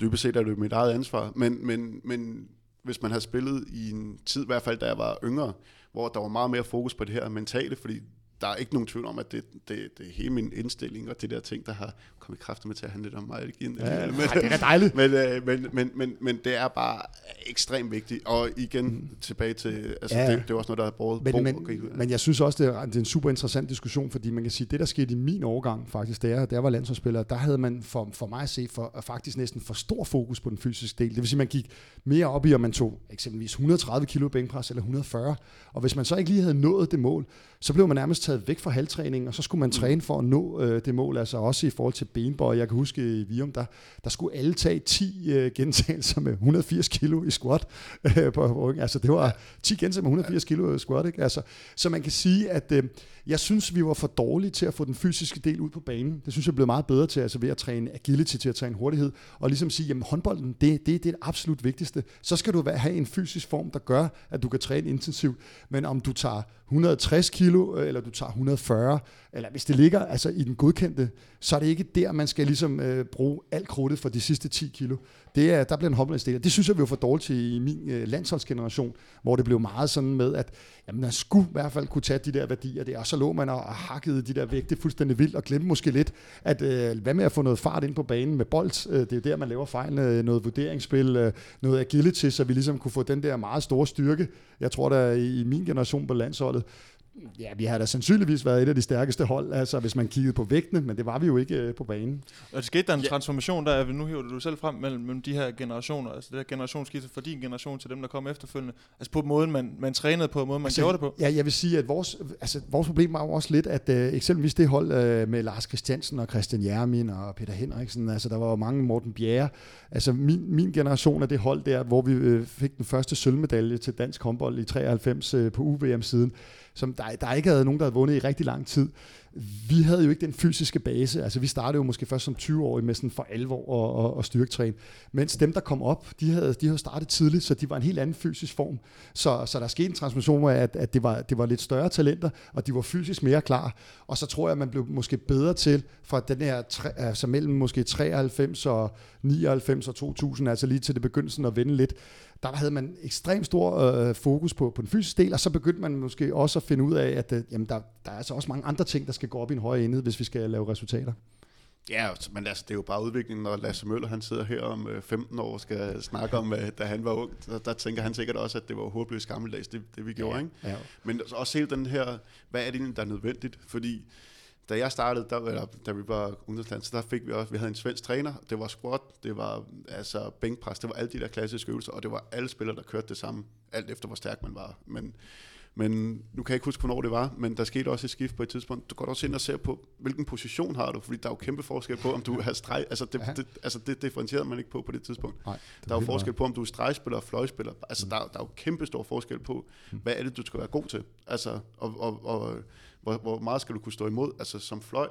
dybest set er det mit eget ansvar, men, men, men hvis man har spillet i en tid, i hvert fald da jeg var yngre, hvor der var meget mere fokus på det her mentale, fordi der er ikke nogen tvivl om, at det, det, det er hele min indstilling, og det der ting, der har kommet kraftigt med til at handle lidt om mig igen. Ja, men, nej, det er dejligt. Men, men, men, men, men det er bare ekstremt vigtigt, og igen mm. tilbage til, altså ja. det, det er også noget, der er brugt. Men, men, okay. men jeg synes også, det er, det er en super interessant diskussion, fordi man kan sige, det der skete i min årgang faktisk, da jeg, da jeg var landsholdsspiller, der havde man for, for mig at se for, faktisk næsten for stor fokus på den fysiske del. Det vil sige, man gik mere op i, om man tog eksempelvis hundrede og tredive kilo bænkpres eller hundrede og fyrre, og hvis man så ikke lige havde nået det mål, så blev man nærmest taget væk fra halvtræningen, og så skulle man træne for at nå øh, det mål, altså også i forhold til benbøj. Jeg kan huske i Virum, der, der skulle alle tage ti øh, gentagelser med hundrede og firs kilo i squat øh, på ryggen. Altså det var ti gentagelser med hundrede og firs kilo i squat, ikke? Altså, så man kan sige, at øh, jeg synes, vi var for dårlige til at få den fysiske del ud på banen. Det synes jeg blev meget bedre til, altså ved at træne agility, til at træne hurtighed, og ligesom sige, jamen håndbolden, det, det, det er det absolut vigtigste. Så skal du have en fysisk form, der gør, at du kan træne intensivt, men om du tager hundrede og tres kilo, eller du tager hundrede og fyrre, eller hvis det ligger altså i den godkendte, så er det ikke der, man skal ligesom øh, bruge alt krudtet for de sidste ti kilo. Det er, der bliver en håndboldsdel. Det synes jeg, vi var for dårligt til i min øh, landsholdsgeneration, hvor det blev meget sådan med, at jamen, man skulle i hvert fald kunne tage de der værdier der, og så lå man og, og hakkede de der vægte fuldstændig vildt, og glemte måske lidt, at øh, hvad med at få noget fart ind på banen med bold, øh, det er jo der, man laver fejlene, noget vurderingsspil, øh, noget agility, så vi ligesom kunne få den der meget store styrke, jeg tror der i min generation på landsholdet, Ja, vi har da sandsynligvis været et af de stærkeste hold, altså hvis man kiggede på vægtene, men det var vi jo ikke øh, på banen. Og det skete der en ja. transformation, der nu hiver du selv frem mellem, mellem de her generationer, altså det her generationsskifte fra din generation til dem, der kom efterfølgende, altså på måden, man, man trænede på, måden, man altså, gjorde det på. Ja, jeg vil sige, at vores, altså, vores problem var jo også lidt, at øh, eksempelvis det hold øh, med Lars Christiansen og Christian Jermin og Peter Henriksen, altså der var jo mange Morten Bjerre, altså min, min generation af det hold der, hvor vi øh, fik den første sølvmedalje til dansk håndbold i treoghalvfems øh, på U V M-siden, som der, der ikke havde nogen, der havde vundet i rigtig lang tid. Vi havde jo ikke den fysiske base, altså vi startede jo måske først som tyve-årige med sådan for alvor og, og, og styrketræne, mens dem, der kom op, de havde, de havde startet tidligt, så de var en helt anden fysisk form. Så, så der skete en transmission, hvor at, at det, var, det var lidt større talenter, og de var fysisk mere klar, og så tror jeg, at man blev måske bedre til fra den her, tre, altså mellem måske treoghalvfems og nioghalvfems og to tusind, altså lige til det begyndelsen at vende lidt, der havde man ekstremt stor øh, fokus på, på den fysiske del, og så begyndte man måske også at finde ud af, at øh, jamen der, der er altså også mange andre ting, der skal gå op i en højere enhed, hvis vi skal lave resultater. Ja, men altså, det er jo bare udviklingen, når Lasse Møller han sidder her om femten år og skal snakke om, da han var ung. Der, der tænker han sikkert også, at det var håbløst gammeldags, det, det vi gjorde. Ja, ikke? Ja. Men også hele den her, hvad er det egentlig, der er nødvendigt? Fordi da jeg startede, der, eller, da vi var ungdomsland, så der fik vi også, vi havde en svensk træner, det var squat, det var altså bænkpres, det var alle de der klassiske øvelser, og det var alle spillere, der kørte det samme, alt efter hvor stærk man var. Men Men nu kan jeg ikke huske, hvornår det var, men der skete også et skift på et tidspunkt. Du går også ind og ser på, hvilken position har du, fordi der er jo kæmpe forskel på, om du har streg. Altså det, det, altså det differentierede man ikke på på det tidspunkt. Nej, det der er jo forskel meget på, om du er stregspiller og fløjspiller. Altså mm. der, der er jo kæmpe stor forskel på, hvad er det, du skal være god til? Altså, og, og, og hvor, hvor meget skal du kunne stå imod? Altså som fløj,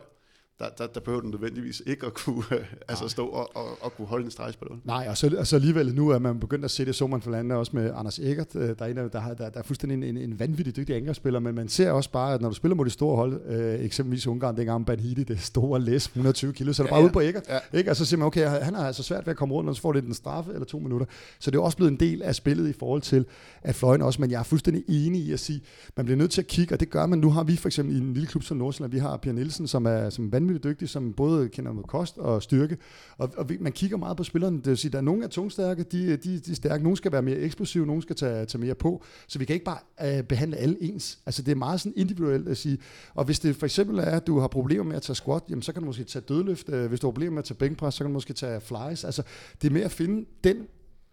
Der, der, der behøver den nødvendigvis ikke at kunne øh, altså stå og, og, og kunne holde en stregspiller. Nej, og så, og så alligevel nu er man begyndt at se det, så man for landet også med Anders Eggert, der er, en, der, der, der er fuldstændig en, en, en vanvittig dygtig angrebsspiller, men man ser også bare, at når du spiller mod de store hold, øh, eksempelvis Ungarn, dengang Banhidi, det store læs, hundrede og tyve kilo, så er det bare ja, ja. ude på Eggert, ja. ikke? Og så siger man, okay, han har altså svært ved at komme rundt, og så får det en straffe eller to minutter. Så det er også blevet en del af spillet i forhold til at fløjen også, men jeg er fuldstændig enig i at sige, man bliver nødt til at kigge, og det gør man. Nu har vi for eksempel i en lille klub som Nordsjælland, vi har Pia Nielsen, som er som vanvittigt dygtig, som både kender med kost og styrke, og, og man kigger meget på spillerne, det vil sige, der er nogen er tungstærke, de, de, de er stærke, nogen skal være mere eksplosive, nogen skal tage, tage mere på, så vi kan ikke bare øh, behandle alle ens, altså det er meget sådan individuelt at sige, og hvis det for eksempel er, at du har problemer med at tage squat, jamen så kan du måske tage dødløft, hvis du har problemer med at tage bænkpres, så kan du måske tage flies, altså det er mere at finde den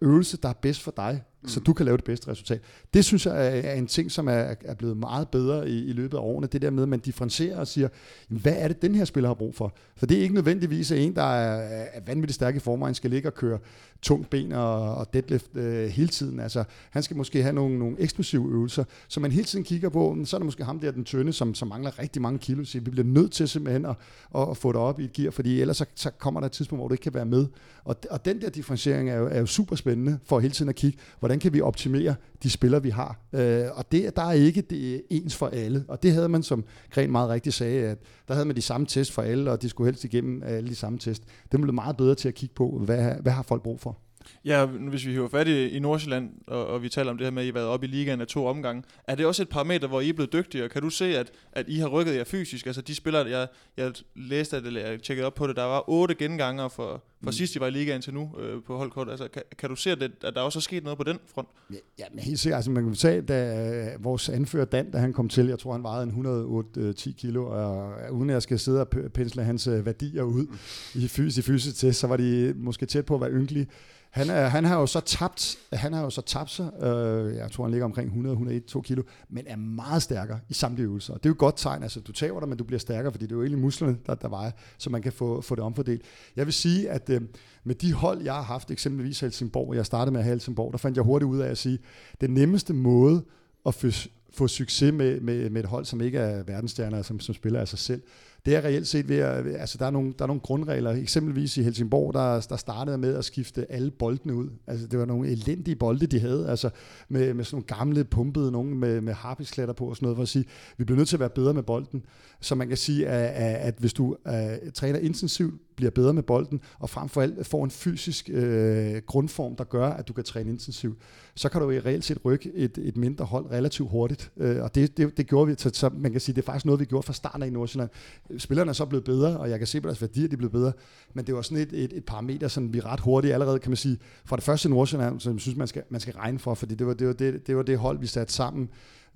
øvelse, der er bedst for dig, mm. så du kan lave det bedste resultat. Det synes jeg er en ting, som er, er blevet meget bedre i, i løbet af årene. Det der med, at man differentierer og siger, hvad er det, den her spiller har brug for? For det er ikke nødvendigvis en, der er, er vanvittigt stærk i forvejen, skal ligge og køre tungt ben og, og deadlift øh, hele tiden. Altså, han skal måske have nogle, nogle eksplosive øvelser, så man hele tiden kigger på, så er der måske ham der, den tynde, som, som mangler rigtig mange kilo. Så vi bliver nødt til simpelthen at, at, at få dig op i et gear, fordi ellers så, så kommer der et tidspunkt, hvor du ikke kan være med. Og, og den der differentiering er jo, er jo super spændende for hele tiden at kigge, hvordan kan vi optimere de spillere, vi har. Øh, og det, der er ikke det ens for alle. Og det havde man, som Gren meget rigtigt sagde, at der havde man de samme test for alle, og de skulle helst igennem alle de samme test. Det blev meget bedre til at kigge på, hvad, hvad har folk brug for. Ja, hvis vi hiver fat i, i Nordsjælland, og, og vi taler om det her med, at I har været oppe i ligaen af to omgange, er det også et parameter, hvor I er blevet dygtigere? Kan du se, at, at I har rykket jer fysisk? Altså de spillere, jeg, jeg læste, at jeg tjekkede op på det, der var otte genganger for... For sidst, de var i ligaen til nu øh, på holdkort. Altså, kan, kan du se, at, det, at der også er sket noget på den front? Ja, ja men helt sikkert. Altså, man kan sige, da øh, vores anfører Dan, da han kom til, jeg tror, han vejede hundrede og ti kilo, og øh, uden at jeg skal sidde og p- pensle hans øh, værdier ud i fys- i fysisk test, så var de måske tæt på at være ynkelige. Han, øh, han har jo så tabt, han har jo så tabt sig, øh, jeg tror, han ligger omkring hundrede til hundrede og en komma to kilo, men er meget stærkere i samtlige øvelser. Det er jo et godt tegn, altså du taber dig, men du bliver stærkere, fordi det er jo egentlig musklerne, der, der vejer, så man kan få, få det omfordelt. Jeg vil sige, at med de hold, jeg har haft, eksempelvis Helsingborg, og jeg startede med at have Helsingborg, der fandt jeg hurtigt ud af at sige, at den nemmeste måde at få succes med, med, med et hold, som ikke er verdensstjerner, som, som spiller af sig selv, det er reelt set ved at, altså der er nogle, der er nogle grundregler, eksempelvis i Helsingborg, der, der startede med at skifte alle boldene ud, altså det var nogle elendige bolde, de havde, altså med, med sådan nogle gamle pumpede, nogen med, med harpiksklatter på og sådan noget, for at sige, vi bliver nødt til at være bedre med bolden, så man kan sige, at, at hvis du at træner intensivt, bliver bedre med bolden, og frem for alt får en fysisk øh, grundform, der gør, at du kan træne intensivt, så kan du i reelt set rykke et, et mindre hold relativt hurtigt, øh, og det, det, det gjorde vi, så man kan sige, det er faktisk noget, vi gjorde fra starten af i Nordsjælland. Spillerne er så blevet bedre, og jeg kan se på deres værdier, de er blevet bedre, men det var sådan et, et, et parameter, som vi ret hurtigt allerede, kan man sige, fra det første Nordsjælland, som jeg synes, man skal, man skal regne for, fordi det var det, var det, det var det hold, vi satte sammen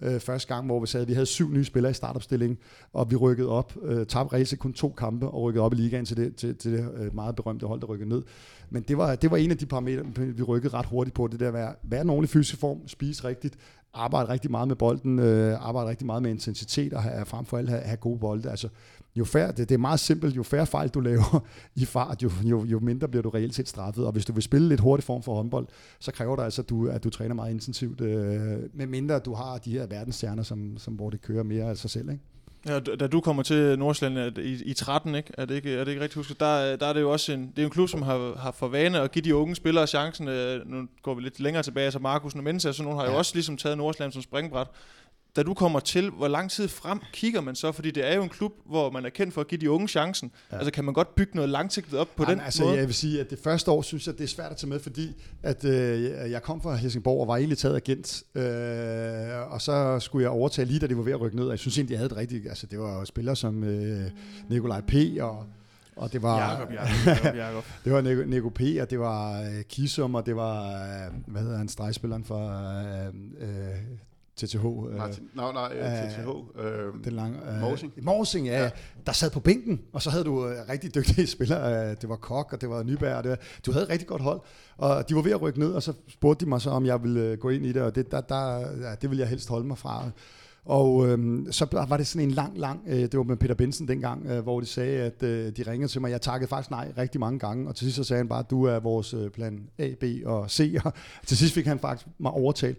øh, første gang, hvor vi sad, vi havde syv nye spillere i startopstillingen, og vi rykkede op, øh, tabte reelt kun to kampe, og rykkede op i ligaen til det, til, til det meget berømte hold, der rykkede ned. Men det var, det var en af de parametre, vi rykkede ret hurtigt på, det der at være, være en ordentlig fysisk form, spise rigtigt, arbejde rigtig meget med bolden, øh, arbejde rigtig meget med intensitet, og have, frem for alt have, have gode bolde. Altså, jo færre, det, det er meget simpelt, jo færre fejl du laver i fart, jo, jo, jo mindre bliver du reelt set straffet. Og hvis du vil spille lidt hurtig form for håndbold, så kræver det altså, at du, at du træner meget intensivt, øh, med mindre du har de her verdensstjerner, som, som, hvor det kører mere af sig selv, ikke? Ja, da du kommer til Nordsjælland i, i tretten, ikke? Er, det ikke, er det ikke rigtig husket, der, der er det jo også en, det er en klub, som har, har for vane at give de unge spillere chancen. Nu går vi lidt længere tilbage, altså Markusen og Mensa, så nogen har jo ja. også ligesom taget Nordsjælland som springbræt. Da du kommer til, hvor lang tid frem kigger man så? Fordi det er jo en klub, hvor man er kendt for at give de unge chancen. Ja. Altså kan man godt bygge noget langsigtet op på Jamen, den altså, måde? Jeg vil sige, at det første år synes jeg, det er svært at tage med, fordi at, øh, jeg kom fra Helsingborg og var egentlig taget agent. Øh, og så skulle jeg overtage lige, da det var ved at rykke ned. Og jeg synes egentlig, jeg havde det rigtigt. Altså det var spillere som øh, Nikolaj P. og... Og det var Jakob, Jakob, Jakob, Jakob. Det var Nico, Nico P, og det var uh, Kisum, og det var uh, hvad hedder han, stregspilleren fra uh, uh, T T H. Uh, Martin, nej, nej, T T H. Uh, den lange, uh, Morsing. Morsing, ja, ja. Der sad på bænken, og så havde du uh, rigtig dygtige spillere. Uh, det var Kok, og det var Nyberg, og det var, du havde et rigtig godt hold. Og de var ved at rykke ned, og så spurgte de mig så, om jeg ville gå ind i det, og det, der, der, ja, det ville jeg helst holde mig fra. Og øhm, så var det sådan en lang, lang, øh, det var med Peter Benson dengang, øh, hvor de sagde, at øh, de ringede til mig. Jeg takkede faktisk nej rigtig mange gange, og til sidst så sagde han bare, du er vores øh, plan A, B og C. Og til sidst fik han faktisk mig overtalt.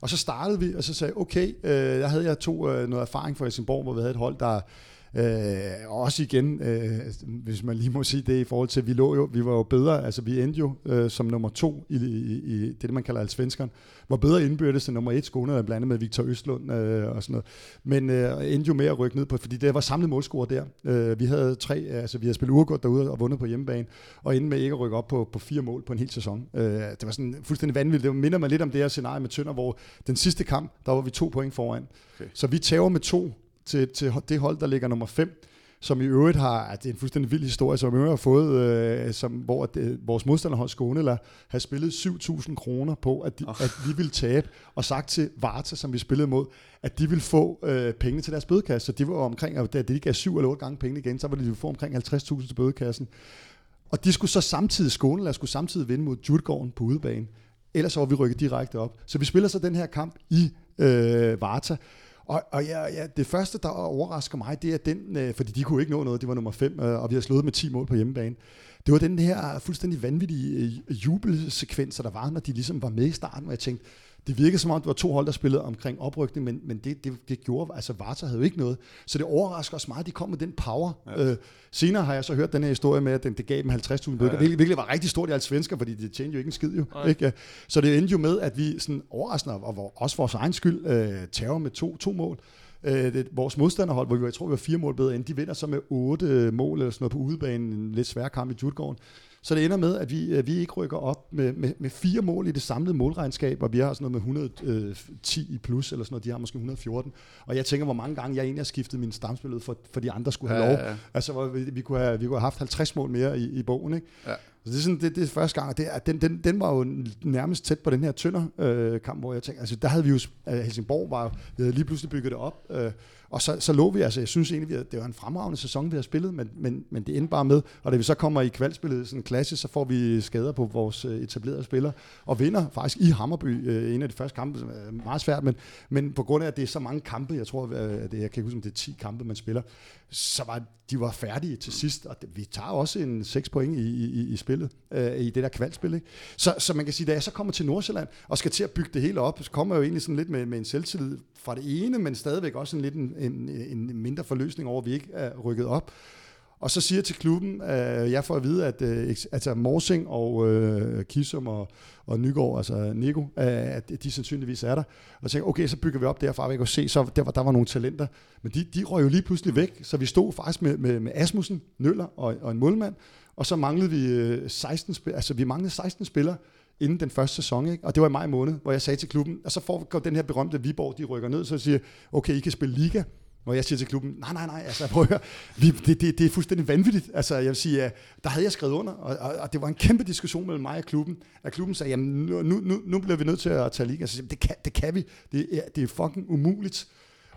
Og så startede vi, og så sagde okay, øh, jeg havde jeg to øh, noget erfaring fra Helsingborg, hvor vi havde et hold, der... Øh, også igen, øh, hvis man lige må sige det i forhold til, vi lå jo, vi var jo bedre, altså vi endte jo øh, som nummer to i, i, i det, man kalder allsvenskeren, var bedre indbyrdes end nummer et Skåne, blandt andet med Victor Østlund øh, og sådan noget, men øh, endte jo med at rykke ned på, fordi det var samlet målscore der. Øh, vi havde tre, altså vi havde spillet uregjort derude og vundet på hjemmebane, og endte med ikke at rykke op på, på fire mål på en hel sæson. Øh, det var sådan fuldstændig vanvittigt. Det minder mig lidt om det her scenarie med Tønder, hvor den sidste kamp, der var vi to point foran. Okay. Så vi tæver med to, Til, til det hold, der ligger nummer fem, som i øvrigt har, det er en fuldstændig vild historie, som i øvrigt har fået, øh, som, hvor det, vores modstanderhold Skåne har spillet syv tusind kroner på, at, de, oh. at vi ville tabe, og sagt til Varta, som vi spillede mod, at de ville få øh, penge til deres bødekasse. Så de var omkring, da de gav syv eller otte gange penge igen, så ville de få omkring halvtreds tusind til bødekassen. Og de skulle så samtidig, Skåne skulle samtidig vinde mod Djurgården på udebane. Ellers var vi rykket direkte op. Så vi spiller så den her kamp i øh, Varta. Og, og ja, ja, det første, der overrasker mig, det er den, øh, fordi de kunne ikke nå noget, det var nummer fem, øh, og vi har slået med ti mål på hjemmebane. Det var den her fuldstændig vanvittige øh, jubelsekvenser, der var, når de ligesom var med i starten, og jeg tænkte, det virkede som om, det var to hold, der spillede omkring oprykning, men, men det, det, det gjorde, altså Varta havde jo ikke noget, så det overrasker os meget, at de kom med den power. Ja. Øh, senere har jeg så hørt den her historie med, at den, det gav dem halvtreds tusind bøger, ja, ja. Hvilket virkelig var rigtig stort i allsvensker, fordi det tjente jo ikke en skid jo. Ja. Ikke? Så det endte jo med, at vi sådan overraskende, og også for vores egen skyld, øh, tager med to, to mål. Øh, det, vores modstanderhold, hvor vi, jeg tror, vi var fire mål bedre end, de vinder så med otte mål eller sådan noget på udebanen, en lidt svær kamp i Djurgården. Så det ender med, at vi, at vi ikke rykker op med, med, med fire mål i det samlede målregnskab, og vi har sådan noget med et hundrede og ti i plus, eller sådan noget, de har måske et hundrede og fjorten. Og jeg tænker, hvor mange gange jeg egentlig har skiftet min stamspil ud, for, for de andre skulle have ja, lov. Ja, ja. Altså, vi, vi, kunne have, vi kunne have haft halvtreds mål mere i, i bogen, ikke? Ja. Så det er sådan, det, det er første gang, og det er, den, den, den var jo nærmest tæt på den her Tønder-kamp, øh, hvor jeg tænkte, altså der havde vi jo, Helsingborg var jo, vi havde lige pludselig bygget det op, øh, og så, så lå vi, altså jeg synes egentlig, at det var en fremragende sæson, vi har spillet, men, men, men det endte bare med, og da vi så kommer i kvalspillet sådan en klasse, så får vi skader på vores etablerede spillere, og vinder faktisk i Hammerby, øh, en af de første kampe, som er meget svært, men, men på grund af, at det er så mange kampe, jeg tror, at det, jeg kan ikke huske, om det er ti kampe, man spiller, så var de var færdige til sidst, og vi tager også en seks point i, i, i spillet, øh, i det der kvalspil, ikke? Så, så man kan sige, da jeg så kommer til Nordsjælland, og skal til at bygge det hele op, så kommer jeg jo egentlig sådan lidt med, med en selvtillid fra det ene, men stadigvæk også en lidt en, en, en mindre forløsning over, at vi ikke er rykket op. Og så siger jeg til klubben, øh, jeg får at vide, at øh, altså Morsing og øh, Kisum og, og Nygaard, altså Nico, øh, at de sandsynligvis er der. Og tænker, okay, så bygger vi op derfra, og jeg kan se, så der var, der var nogle talenter. Men de, de røg jo lige pludselig væk, så vi stod faktisk med, med, med Asmussen, Nøller og, og en målmand, og så manglede vi, øh, seksten, altså, vi manglede seksten spillere inden den første sæson, ikke? Og det var i maj måned, hvor jeg sagde til klubben, og så får den her berømte Viborg, de rykker ned, så siger okay, I kan spille liga, Når jeg siger til klubben, nej, nej, nej, altså prøv at høre, vi, det, det, det er fuldstændig vanvittigt. Altså jeg vil sige, der havde jeg skrevet under, og, og, og det var en kæmpe diskussion mellem mig og klubben. Og klubben sagde, jamen nu, nu, nu bliver vi nødt til at tage ligaen. Altså, det, kan, det kan vi, det er, det er fucking umuligt.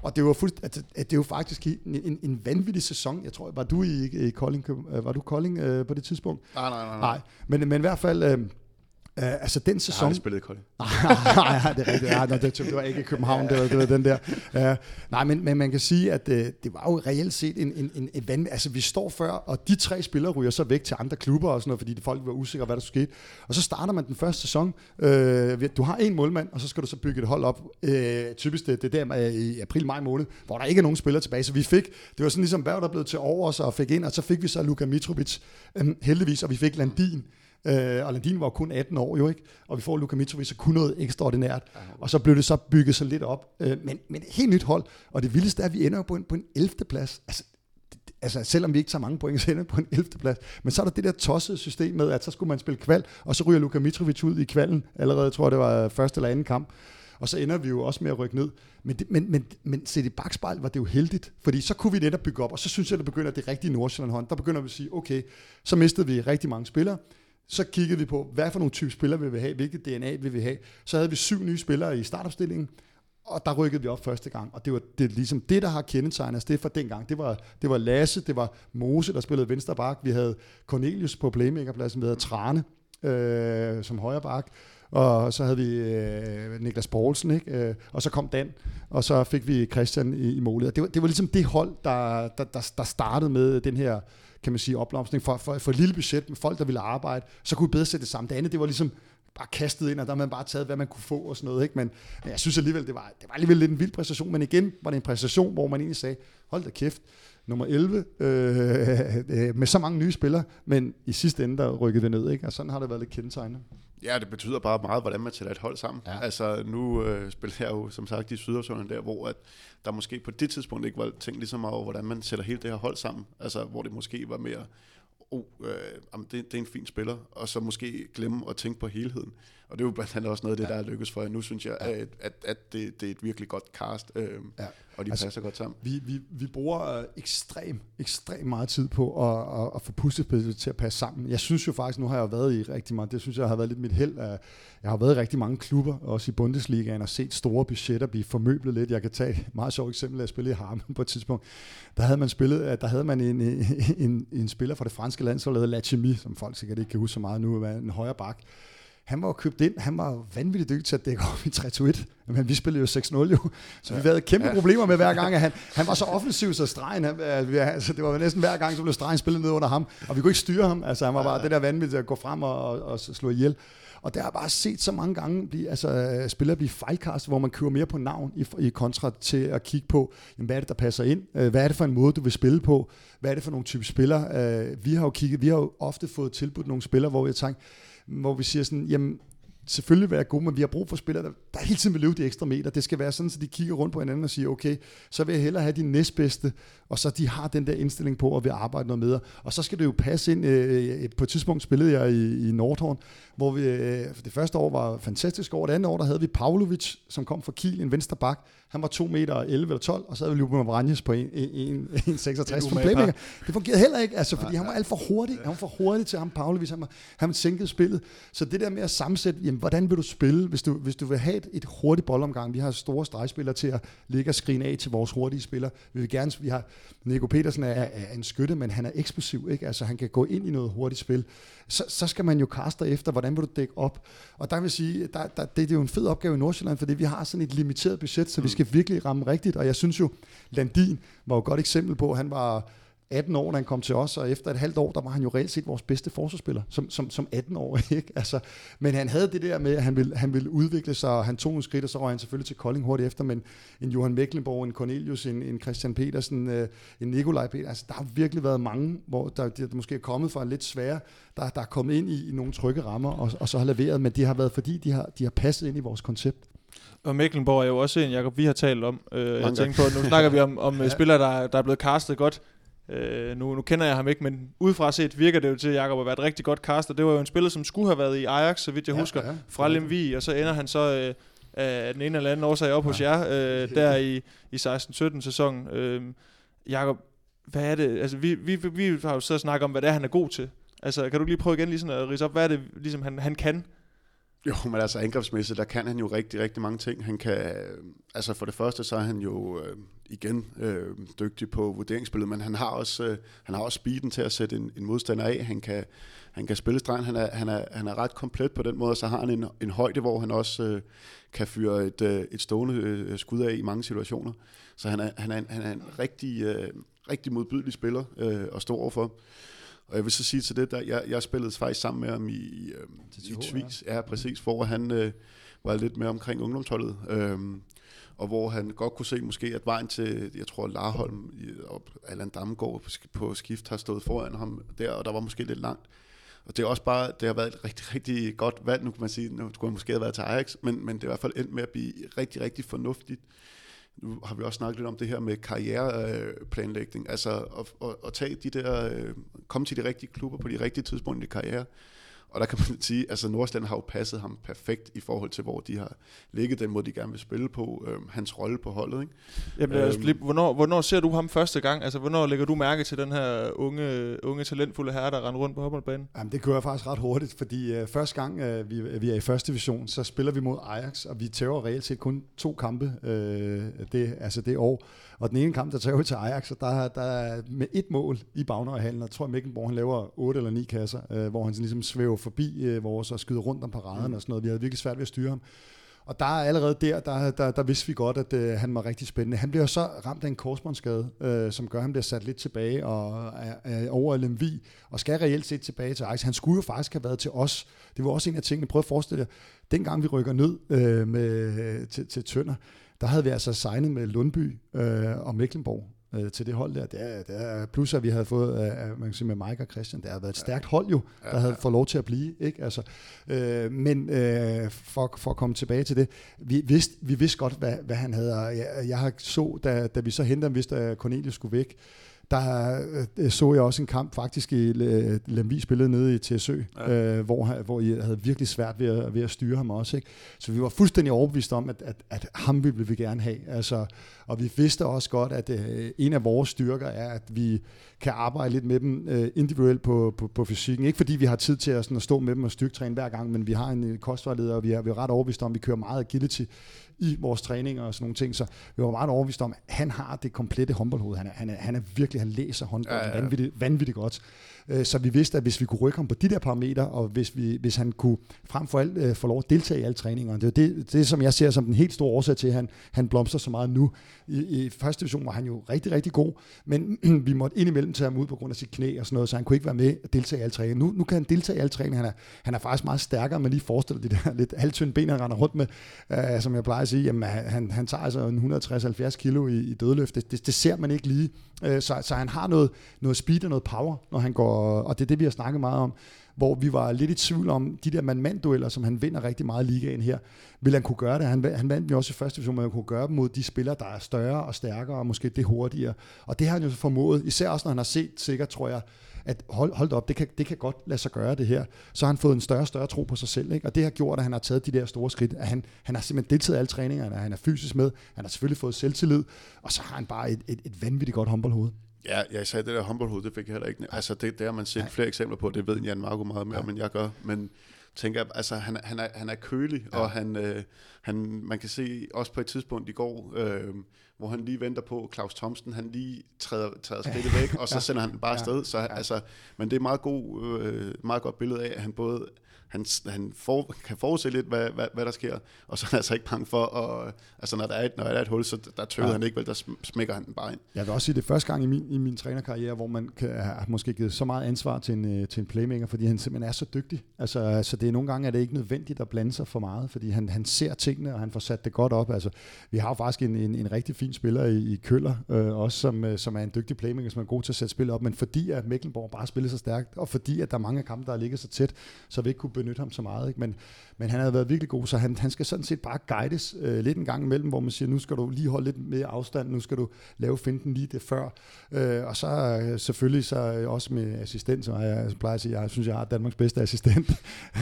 Og det var fuldst, at, at det var faktisk en, en, en vanvittig sæson. Jeg tror, var du i, i Kolding, var du Kolding øh, på det tidspunkt? Nej, nej, nej. nej. Men, men i hvert fald... Øh, Uh, altså den sæson... Jeg har aldrig spillet i Kolding. nej, nej, det er rigtigt. Nej, nej, det, det var ikke i København, det var, det var den der. Uh, nej, men, men man kan sige, at uh, det var jo reelt set en, en, en, en vanvittig... Altså vi står før, og de tre spillere ryger så væk til andre klubber og sådan noget, fordi de folk var usikre, hvad der skulle ske. Og så starter man den første sæson. Uh, du har en målmand, og så skal du så bygge et hold op. Uh, typisk det, det der i april-maj måned, hvor der ikke er nogen spillere tilbage. Så vi fik... Det var sådan ligesom, hvad der blev til over os og fik ind, og så fik vi så Luka Mitrovic um, heldigvis, og vi fik Landin. Øh, og Landin var kun atten år jo ikke, og vi får Luka Mitrovic så kun noget ekstraordinært, og så blev det så bygget så lidt op, øh, men, men helt nyt hold, og det vildeste er, at vi ender på en, på en ellevte plads, altså, det, altså selvom vi ikke tager mange point, så ender på en ellevte plads, men så er der det der tossede system med, at så skulle man spille kval, og så ryger Luka Mitrovic ud i kvalen, allerede tror jeg det var første eller anden kamp, og så ender vi jo også med at rykke ned. Men, det, men, men, men set i bakspejl var det jo heldigt, fordi så kunne vi netop bygge op, og så synes jeg, der begynder det rigtige Nordsjælland hånd, der begynder vi at sige, okay, så mistede vi rigtig mange spillere. Så kiggede vi på, hvad for nogle type spillere vil vi have, hvilket D N A vil vi have. Så havde vi syv nye spillere i startopstillingen, og der rykkede vi op første gang. Og det var det, ligesom det, der har kendetegnet os, det fra dengang. Det var, det var Lasse, det var Mose, der spillede venstre bak. Vi havde Cornelius på playmakerpladsen, vi havde Trane øh, som højre bak. Og så havde vi øh, Niklas Poulsen, ikke? Øh, og så kom Dan, og så fik vi Christian i, i målet. Det var, det var ligesom det hold, der, der, der, der startede med den her, kan man sige, opblomstring for, for, for et lille budget med folk, der ville arbejde, så kunne vi bedre sætte det sammen. Det andet, det var ligesom bare kastet ind, og der man bare taget, hvad man kunne få og sådan noget, ikke? Men jeg synes alligevel, det var, det var alligevel lidt en vild præstation, men igen var det en præstation, hvor man egentlig sagde, hold da kæft, nummer elleve, øh, øh, med så mange nye spillere, men i sidste ende, der rykkede det ned, ikke? Og sådan har det været lidt kendetegnende. Ja, det betyder bare meget, hvordan man tæller et hold sammen. Ja. Altså, nu øh, spiller jeg jo, som sagt, i Sydhavsøerne der, hvor at der måske på det tidspunkt ikke var tænkt lige så meget over, hvordan man sætter hele det her hold sammen. Altså, hvor det måske var mere, oh, øh, jamen, det, det er en fin spiller, og så måske glemme at tænke på helheden. Og det er jo blandt andet også noget af det, der er lykkes for jer. Nu synes jeg, at, at, at det, det er et virkelig godt cast, øh, ja. Og de altså, passer godt sammen. Vi, vi, vi bruger ekstremt ekstrem meget tid på at, at, at få puslespillet til at passe sammen. Jeg synes jo faktisk, nu har jeg været i rigtig meget, det synes jeg har været lidt mit held. Jeg har været i rigtig mange klubber, også i Bundesligaen, og set store budgetter blive formøblet lidt. Jeg kan tage et meget sjovt eksempel, at jeg spillede i Harmen på et tidspunkt. Der havde man, spillet, der havde man en, en, en, en spiller fra det franske landshold, der hedder Lachemy, som folk sikkert ikke kan huske så meget nu, var en højre bak. Han var jo købt ind, han var vanvittigt dygtig til at dække op i tre to et, men vi spillede jo seks nul jo, så vi havde kæmpe ja. problemer med hver gang, at han, han var så offensiv, så stregen, han, altså, det var næsten hver gang, så blev stregen spillet ned under ham, og vi kunne ikke styre ham, altså han var bare ja. det der vanvittigt at gå frem og, og, og slå ihjel. Og der har jeg bare set så mange gange blive, altså, spillere blive fejlkast, hvor man kører mere på navn i, i kontra til at kigge på, jamen, hvad er det, der passer ind? Hvad er det for en måde, du vil spille på? Hvad er det for nogle type spillere? Vi har jo kigget, vi har jo ofte fået tilbudt nogle spillere, hvor jeg tænker, hvor vi siger sådan, jamen selvfølgelig vil jeg gode, men vi har brug for spillere, der, der hele tiden vil løbe de ekstra meter. Det skal være sådan, så de kigger rundt på hinanden og siger, okay, så vil jeg hellere have de næstbedste, og så de har den der indstilling på, og vil arbejde noget med. Og så skal det jo passe ind. På et tidspunkt spillede jeg i, i Nordhorn, hvor vi, det første år var fantastisk år, det andet år, der havde vi Pavlovic, som kom fra Kiel, en venstre bak. Han var to meter elleve eller tolv, og så havde vi Luka Mitrovic på en seksogtres for playmaker. Det fungerede heller ikke, altså, fordi han var alt for hurtig. Han var for hurtig til ham, Pavlovic. Han, var, han sænkede spillet. Så det der med at sammensætte, jamen, hvordan vil du spille, hvis du, hvis du vil have et, et hurtigt boldomgang? Vi har store stregspillere til at ligge og skrine af til vores hurtige spillere. Vi vil gerne, vi har, Nico Petersen er, er en skytte, men han er eksplosiv, ikke? Altså, han kan gå ind i noget hurtigt spil. Så, så skal man jo kaste efter, hvordan vil du dække op? Og der vil jeg sige, der, der, det, det er jo en fed opgave i Nordsjælland, fordi vi har sådan et limiteret budget, så vi skal virkelig ramme rigtigt. Og jeg synes jo, Landin var jo et godt eksempel på, han var atten år, da han kom til os, og efter et halvt år, der var han jo reelt set vores bedste forsvarsspiller, som, som, som atten år, ikke? Altså, men han havde det der med, at han ville, han ville udvikle sig, og han tog nogle skridt, og så røg han selvfølgelig til Kolding hurtigt efter, men en Johan Mecklenborg, en Cornelius, en, en Christian Petersen, en Nikolaj Petersen, altså, der har virkelig været mange, hvor der, der måske er kommet fra lidt svære, der, der er kommet ind i, i nogle trygge rammer, og, og så har leveret, men det har været, fordi de har, de har passet ind i vores koncept. Og Mecklenborg er jo også en, Jakob, vi har talt om. Øh, jeg tænker på, nu snakker vi om, om ja. spillere, der, der er blevet castet godt. Øh, nu, nu kender jeg ham ikke, men udefra set virker det jo til, at Jakob har været et rigtig godt caster. Det var jo en spiller, som skulle have været i Ajax, så vidt jeg ja, husker, ja. fra Lemvig, og så ender han så... Øh, af den ene eller anden årsag op hos jer øh, der i, i seksten sytten sæsonen. Øh, Jakob, hvad er det? Altså, vi, vi, vi har jo siddet og snakket om, hvad det er, han er god til. Altså, kan du lige prøve igen lige sådan at ridse op, hvad er det, ligesom, han, han kan? Jo, men altså angrebsmæssigt, der kan han jo rigtig, rigtig mange ting. Han kan, altså for det første, så er han jo øh, igen øh, dygtig på vurderingsspillet, men han har også, øh, han har også speeden til at sætte en, en modstander af. Han kan, han kan spille stregen, han er, han, er, han er ret komplet på den måde, og så har han en, en højde, hvor han også øh, kan fyre et, øh, et stående øh, skud af i mange situationer. Så han er, han er, en, han er en rigtig, øh, rigtig modbydelig spiller øh, at stå overfor. Og jeg vil så sige til det, der jeg, jeg spillede faktisk sammen med ham i, i, T T H, i Tvis, ja. Ja, præcis, hvor han øh, var lidt mere omkring ungdomsholdet, øh, og hvor han godt kunne se måske, at vejen til, jeg tror, Larholm og Allan Damgaard på, på skift har stået foran ham der, og der var måske lidt langt. Og det er også bare, det har været et rigtig, rigtig godt valg, nu kan man sige, nu skulle han måske have været til Ajax, men, men det er i hvert fald endt med at blive rigtig, rigtig fornuftigt. Nu har vi også snakket lidt om det her med karriereplanlægning, altså at, at, at tage de der, komme til de rigtige klubber på de rigtige tidspunkter i karriere. Og der kan man sige, altså Nordsjælland har jo passet ham perfekt i forhold til, hvor de har ligget den måde, de gerne vil spille på, øh, hans rolle på holdet, ikke? Jamen, øhm. lige, hvornår, hvornår ser du ham første gang? Altså, hvornår lægger du mærke til den her unge, unge talentfulde herre, der render rundt på håndboldbanen? Jamen, det gør jeg faktisk ret hurtigt, fordi øh, første gang øh, vi, vi er i første division, så spiller vi mod Ajax, og vi tæver reelt set kun to kampe øh, det, altså det år. Og den ene kamp, der tæver vi til Ajax, og der, der med et mål i bagnerhallen, og tror jeg, Mecklenborg, han laver otte eller ni kasser, øh, hvor han ligesom svæver forbi øh, vores og skyder rundt om paraderne og sådan noget. Vi havde virkelig svært ved at styre ham. Og der er allerede der, der, der, der vidste vi godt, at øh, han var rigtig spændende. Han bliver så ramt af en korsbåndsskade, øh, som gør, at han bliver sat lidt tilbage og øh, over i Lemvig, og skal reelt set tilbage til Ajax. Han skulle jo faktisk have været til os. Det var også en af tingene. Prøv at forestille jer, dengang vi rykker ned øh, med, til, til Tønder, der havde vi altså signet med Lundby øh, og Mecklenborg øh, til det hold der. Det er, det er, plus at vi havde fået øh, man kan sige med Mike og Christian, det har været et stærkt hold jo, der havde fået lov til at blive. Ikke? Altså, øh, men øh, for, for at komme tilbage til det, vi vidste, vi vidste godt, hvad, hvad han havde. Jeg, jeg så, da, da vi så hentede ham, vidste at Cornelius skulle væk, der så jeg også en kamp faktisk i Lemvig spillede nede i T S Ø, ja. øh, hvor, hvor jeg havde virkelig svært ved at, ved at styre ham også. Ikke? Så vi var fuldstændig overbevist om, at, at, at ham ville vi gerne have. Altså, og vi vidste også godt, at øh, en af vores styrker er, at vi kan arbejde lidt med dem øh, individuelt på, på, på fysikken. Ikke fordi vi har tid til at, sådan, at stå med dem og styrketræne hver gang, men vi har en kostvejleder, og vi er, vi er ret overbevist om, at vi kører meget agility i vores træninger og sådan nogle ting, så vi var meget overbevist om, at han har det komplette håndboldhoved. Han er, han er, han er virkelig, han læser håndbold ja, ja. vanvittigt, vanvittigt godt. Så vi vidste, at hvis vi kunne rykke ham på de der parametre, og hvis, vi, hvis han kunne frem for alt få lov at deltage i alle træningerne, det er det, det, som jeg ser som den helt store årsag til, at han, han blomster så meget nu. I, i første division var han jo rigtig, rigtig god, men vi måtte indimellem tage ham ud på grund af sit knæ og sådan noget, så han kunne ikke være med at deltage i alle træninger. Nu, nu kan han deltage i alle træninger. Han er, han er faktisk meget stærkere, man lige forestiller de der lidt halvtynde ben, han render rundt med, øh, som jeg plejer at sige, jamen han, han tager altså et hundrede og tres til halvfjerds kilo i, i dødløft. Det, det, det ser man ikke lige. Øh, så, så han har noget, noget speed og noget power, når han går. Og det er det, vi har snakket meget om, hvor vi var lidt i tvivl om, de der man-man-dueller, som han vinder rigtig meget i ligaen her, ville han kunne gøre det. Han, han vandt jo også i første division, man kunne gøre dem mod de spillere, der er større og stærkere, og måske det hurtigere. Og det har han jo formået, især også når han har set sikkert, tror jeg, at hold, hold op, det kan, det kan godt lade sig gøre det her. Så har han fået en større og større tro på sig selv, ikke? Og det har gjort, at han har taget de der store skridt, at han, han har simpelthen deltaget i alle træningerne, han er fysisk med, han har selvfølgelig fået selvtillid, og så har han bare et, et, et vanvittigt godt håndboldhoved. Ja, jeg sagde, det der håndboldhoved, det fik jeg heller ikke. Altså, det der har man set Ej. flere eksempler på, det ved Jan Marko meget mere, men jeg gør. Men tænker, altså, han, han, er, han er kølig, ja. og han, øh, han, man kan se også på et tidspunkt i går, øh, hvor han lige venter på Claus Thomsen, han lige træder, træder skridtet væk, og så ja. sender han den bare afsted. Så, ja. altså, men det er et meget, god, øh, meget godt billede af, at han både han, han for, kan forudse lidt, hvad, hvad, hvad der sker, og så er han altså ikke bange for, og, altså når der, er et, når der er et hul, så der tøver ja. han ikke, vel, der smækker han den bare ind. Jeg vil også sige, det er første gang i min, i min trænerkarriere, hvor man kan, har måske givet så meget ansvar til en, til en playmaker, fordi han simpelthen er så dygtig. Altså, altså det er nogle gange, at det ikke nødvendigt at blande sig for meget, fordi han, han ser tingene, og han får sat det godt op. Altså, vi har jo faktisk en, en, en rigtig fin spiller i, i Køller, øh, også som, øh, som er en dygtig playmaker, som er god til at sætte spillet op, men fordi at Mecklenborg bare spiller så stærkt, og fordi at der er mange kampe, der ligger så tæt, så vi ikke kunne benytte ham så meget, ikke? Men, men han havde været virkelig god, så han, han skal sådan set bare guides øh, lidt en gang imellem, hvor man siger, nu skal du lige holde lidt mere afstand, nu skal du lave finten lige det før, øh, og så øh, selvfølgelig så øh, også med assistent, som jeg plejer at sige, jeg synes, jeg har Danmarks bedste assistent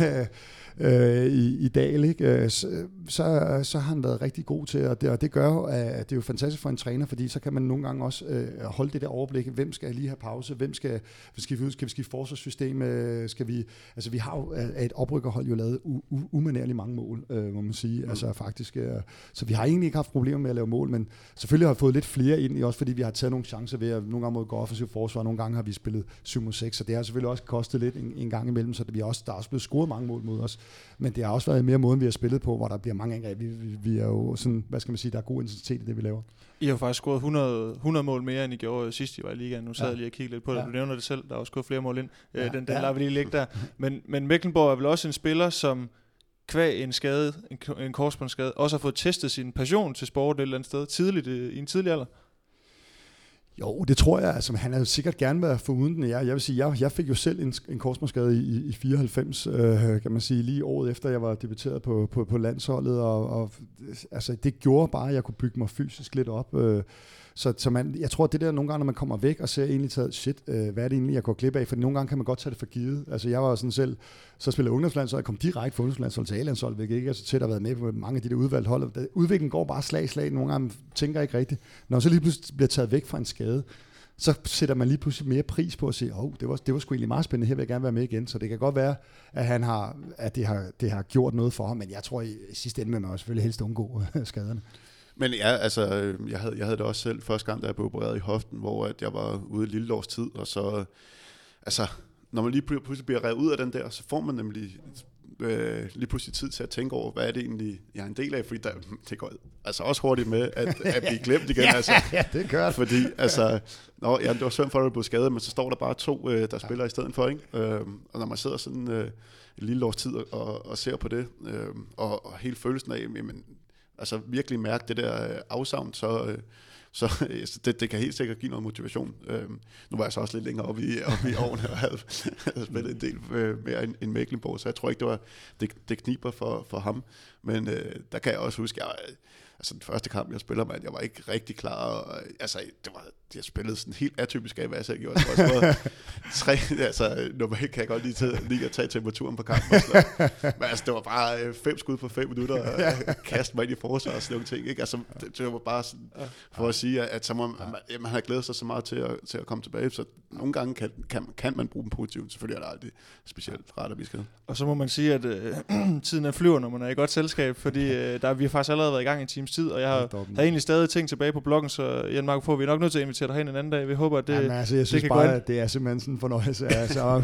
øh, i, i dag, ikke? Så, så, så har han været rigtig god til, og det, og det gør jo, at det er jo fantastisk for en træner, fordi så kan man nogle gange også øh, holde det der overblik, hvem skal lige have pause, hvem skal, skal vi ud, skal vi skifte forsvarssystem, øh, skal vi, altså vi har jo af et oprykkerhold jo lavet u- umanerligt mange mål, øh, må man sige, mm. altså faktisk, øh, så vi har egentlig ikke haft problemer med at lave mål, men selvfølgelig har vi fået lidt flere ind, også fordi vi har taget nogle chancer ved, at nogle gange må gå offensivt forsvar, nogle gange har vi spillet syv mod seks, så det har selvfølgelig også kostet lidt en, en gang imellem, så det, vi også, der er også blevet scoret mange mål mod os, men det har også været mere måden, vi har spillet på, hvor der bliver mange angreb, vi, vi, vi er jo sådan, hvad skal man sige, der er god intensitet i det, vi laver. I har faktisk scoret hundrede, hundrede mål mere, end I gjorde sidst, I var i ligaen. Nu sad ja. lige og kiggede lidt på det. Ja. Du nævner det selv, der er også gået flere mål ind. Ja. Øh, den den ja. lader vi lige ligge der. Men, men Mecklenborg er vel også en spiller, som kvæg en skade, en, en korsbåndsskade, også har fået testet sin passion til sport et eller andet sted, tidligt i en tidlig alder. Jo, det tror jeg. Altså, han havde sikkert gerne været foruden den. Jeg, jeg vil sige, jeg, jeg fik jo selv en, en korsbåndsskade i, i fireoghalvfems, øh, kan man sige, lige året efter, jeg var debuteret på, på, på landsholdet, og, og altså, det gjorde bare, at jeg kunne bygge mig fysisk lidt op. Øh, så så man, jeg tror, at det der nogle gange, når man kommer væk og ser egentlig taget, shit, øh, hvad er det egentlig, jeg går glip af? For nogle gange kan man godt tage det for givet. Altså, jeg var sådan selv, så spillede ungdomslandshold, jeg kom direkte fra ungdomslandshold til A-landshold, hvilket ikke er så tæt at have været med på mange af de der udvalgte hold. Udviklingen går bare slag i slag, nogle gange tænker ikke rigtigt. Når så lige pludselig bliver taget væk fra en skade, så sætter man lige pludselig mere pris på at sige, åh, oh, det var, det var sgu egentlig meget spændende, her vil jeg gerne være med igen. Så det kan godt være, at, han har, at det, har, det har gjort noget for ham, men jeg tror i sidste ende, man må selvfølgelig helst undgå skaderne. Men ja, altså, jeg havde, jeg havde det også selv første gang, da jeg blev opereret i hoften, hvor at jeg var ude et lille års tid, og så, altså, når man lige pludselig bliver revet ud af den der, så får man nemlig øh, lige pludselig tid til at tænke over, hvad er det egentlig, jeg er en del af, fordi der, det går altså også hurtigt med at, at blive glemt igen. Altså, ja, det gør det. Fordi, altså, nå, ja, det var synd for, at det blev skadet, men så står der bare to, øh, der ja. spiller i stedet for, ikke? Øh, og når man sidder sådan øh, et lille års tid og, og ser på det, øh, og, og hele følelsen af, jamen, altså virkelig mærke det der øh, afsavn, så, øh, så øh, det, det kan helt sikkert give noget motivation. Øh, nu var jeg så også lidt længere oppe i, oppe i årene, og havde, havde spillet en del øh, mere end, end Mecklenborg, så jeg tror ikke, det var det, det kniber for, for ham. Men øh, der kan jeg også huske, jeg, altså den første kamp, jeg spiller med, jeg var ikke rigtig klar, og, altså det var, jeg spillede sådan helt atypisk af, hvad jeg selv gjorde. Jeg tror, tre, altså normalt kan jeg godt lige, lige at tage temperaturen på kampen. Men altså, det var bare øh, fem skud på fem minutter, og øh, kaste mig ind i forsvar og sådan nogle ting, ikke? Altså, det, det var bare sådan, for at sige, at, at så må, man, man har glædet sig så meget til at, til at komme tilbage, så nogle gange kan, kan, kan man bruge dem positivt. Selvfølgelig er det aldrig specielt rart, at vi skal. Og så må man sige, at øh, tiden er flyver, når man er i godt selskab, fordi øh, der, vi har faktisk allerede været i gang i en times tid, og jeg har, har egentlig stadig ting tilbage på bloggen, så Jan Marko Fogh, vi er nok nødt til at invitere dig hen en anden dag. Vi håber, at det, jamen, altså, jeg det synes kan bare, at det er simpelthen sådan en fornøjelse. Altså, og,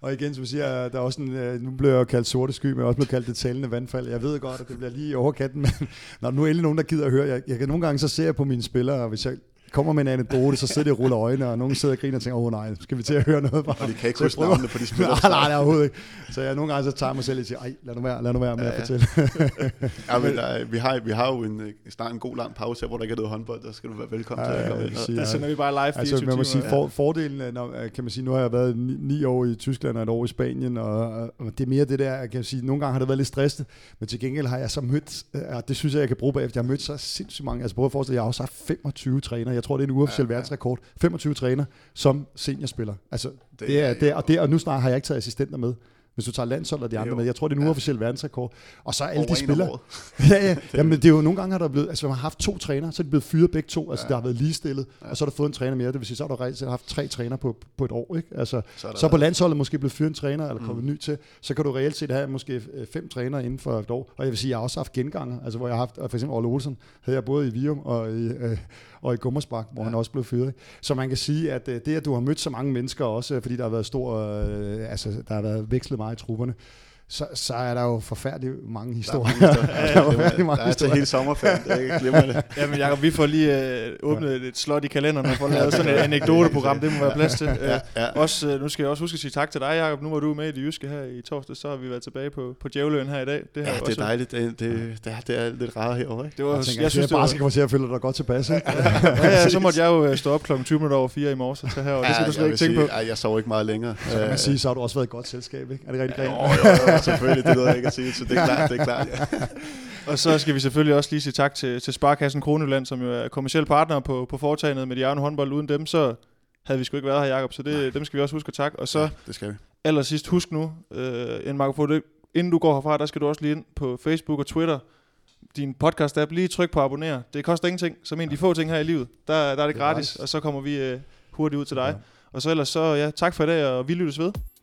og igen, som siger, der er også en, nu bliver jeg kaldt sorte sky, men jeg også blev kaldt det talende vandfald. Jeg ved godt, at det bliver lige overkanten, men når nu er endelig nogen, der gider at høre, jeg, jeg kan nogle gange så ser jeg på mine spillere, og hvis jeg kommer med en anekdote, så sidder de og ruller øjnene, og nogen sidder og griner og tænker, åh oh, nej, skal vi til at høre noget bare? Og de kan ikke huske navnene på de spillere. Nej, nej, nej, overhovedet ikke. Så jeg nogle gange så tager mig selv og siger, ej, lad nu være, lad nu være med ja, ja. at fortælle. Ja, men der, vi, har, vi har jo en, snart en god lang pause her, hvor der ikke er noget håndbold, der skal du være velkommen ja, til at komme ind. Der sender vi bare live fireogtyve altså, man må sige, for, fordelen, når, kan man sige, nu har jeg været ni, ni år i Tyskland og et år i Spanien, og, og det er mere det der, kan jeg sige, nogle gange har det været lidt stresset, men til gengæld har jeg så mødt, og det synes jeg, jeg kan bruge bagefter, jeg har mødt så sindssygt mange, altså prøv at forestille, jeg har også haft femogtyve trænere. Jeg tror, det er en uofficiel ja, ja. verdensrekord. femogtyve træner som seniorspiller. Altså, det, det er, det er, og, det, og nu snart har jeg ikke taget assistenter med. Hvis du tager landshold og de andre jo. med. Jeg tror, det er en uofficiel ja. verdensrekord. Og så er alle over de spillere. ja, ja. Jamen, det er jo nogle gange, har der blevet, altså, man har haft to træner, så er de blevet fyret begge to. Altså, ja. der har været ligestillet, ja. og så har der fået en træner mere. Det vil sige, så har der rejst, haft tre træner på, på et år. Ikke? Altså, så, så på landsholdet måske blevet fyret en træner, eller kommet mm. ny til. Så kan du reelt set have måske fem trænere inden for et år. Og jeg vil sige, jeg har også haft genganger. Altså, hvor jeg har haft, for eksempel Ole Olsen, havde jeg både i Virum og i... Øh, og i Gummersbak, hvor ja. han også blev fyret. Så man kan sige, at det, at du har mødt så mange mennesker også, fordi der har været stor, øh, altså der har været vekslet meget i trupperne, så, så er der jo forfærdeligt mange historier. Der er, mange historier. Ja, ja, der er, det, mange der er til hele sommerferien, jeg glemmer det. Jamen Jakob, vi får lige øh, åbnet ja. et slot i kalenderen, og får lavet sådan et anekdoteprogram, det må være plads til. Ja, ja. Også, nu skal jeg også huske at sige tak til dig, Jakob. Nu var du med i det jyske her i torsdag, så har vi været tilbage på, på Djævløen her i dag. Det, her ja, det er dejligt, det, det, det, er, det er lidt rart herovre. Det var, jeg, tænker, jeg, jeg synes, det var... bare skal komme til at føle dig godt tilbage. Ja, ja, ja, så måtte jeg jo stå op klokken tyve minutter over fire i morges og tage herover. Det skal ja, du slet ikke tænke sige, på. Ej, jeg sover ikke meget længere. Så kan man sige, så har du også været et godt selskab, ikke? Er det rigtig grint? ja, selvfølgelig, det ved jeg ikke at sige, så det er klart, det er klart, ja. Og så skal vi selvfølgelig også lige sige tak til, til Sparkassen Kronjylland, som jo er kommerciel partner på, på foretagendet med de jævne håndbold. Uden dem, så havde vi sgu ikke været her, Jakob, så det, nej, dem skal vi også huske at takke. Og så, ja, det skal vi. Allersidst, husk nu, øh, en Marco, inden du går herfra, der skal du også lige ind på Facebook og Twitter, din podcast-app, lige tryk på abonner. Det koster ingenting, som en af de få ting her i livet. Der, der er det, det er gratis, nice. Og så kommer vi øh, hurtigt ud til dig. Ja. Og så ellers så, ja, tak for i dag, og vi lyttes ved.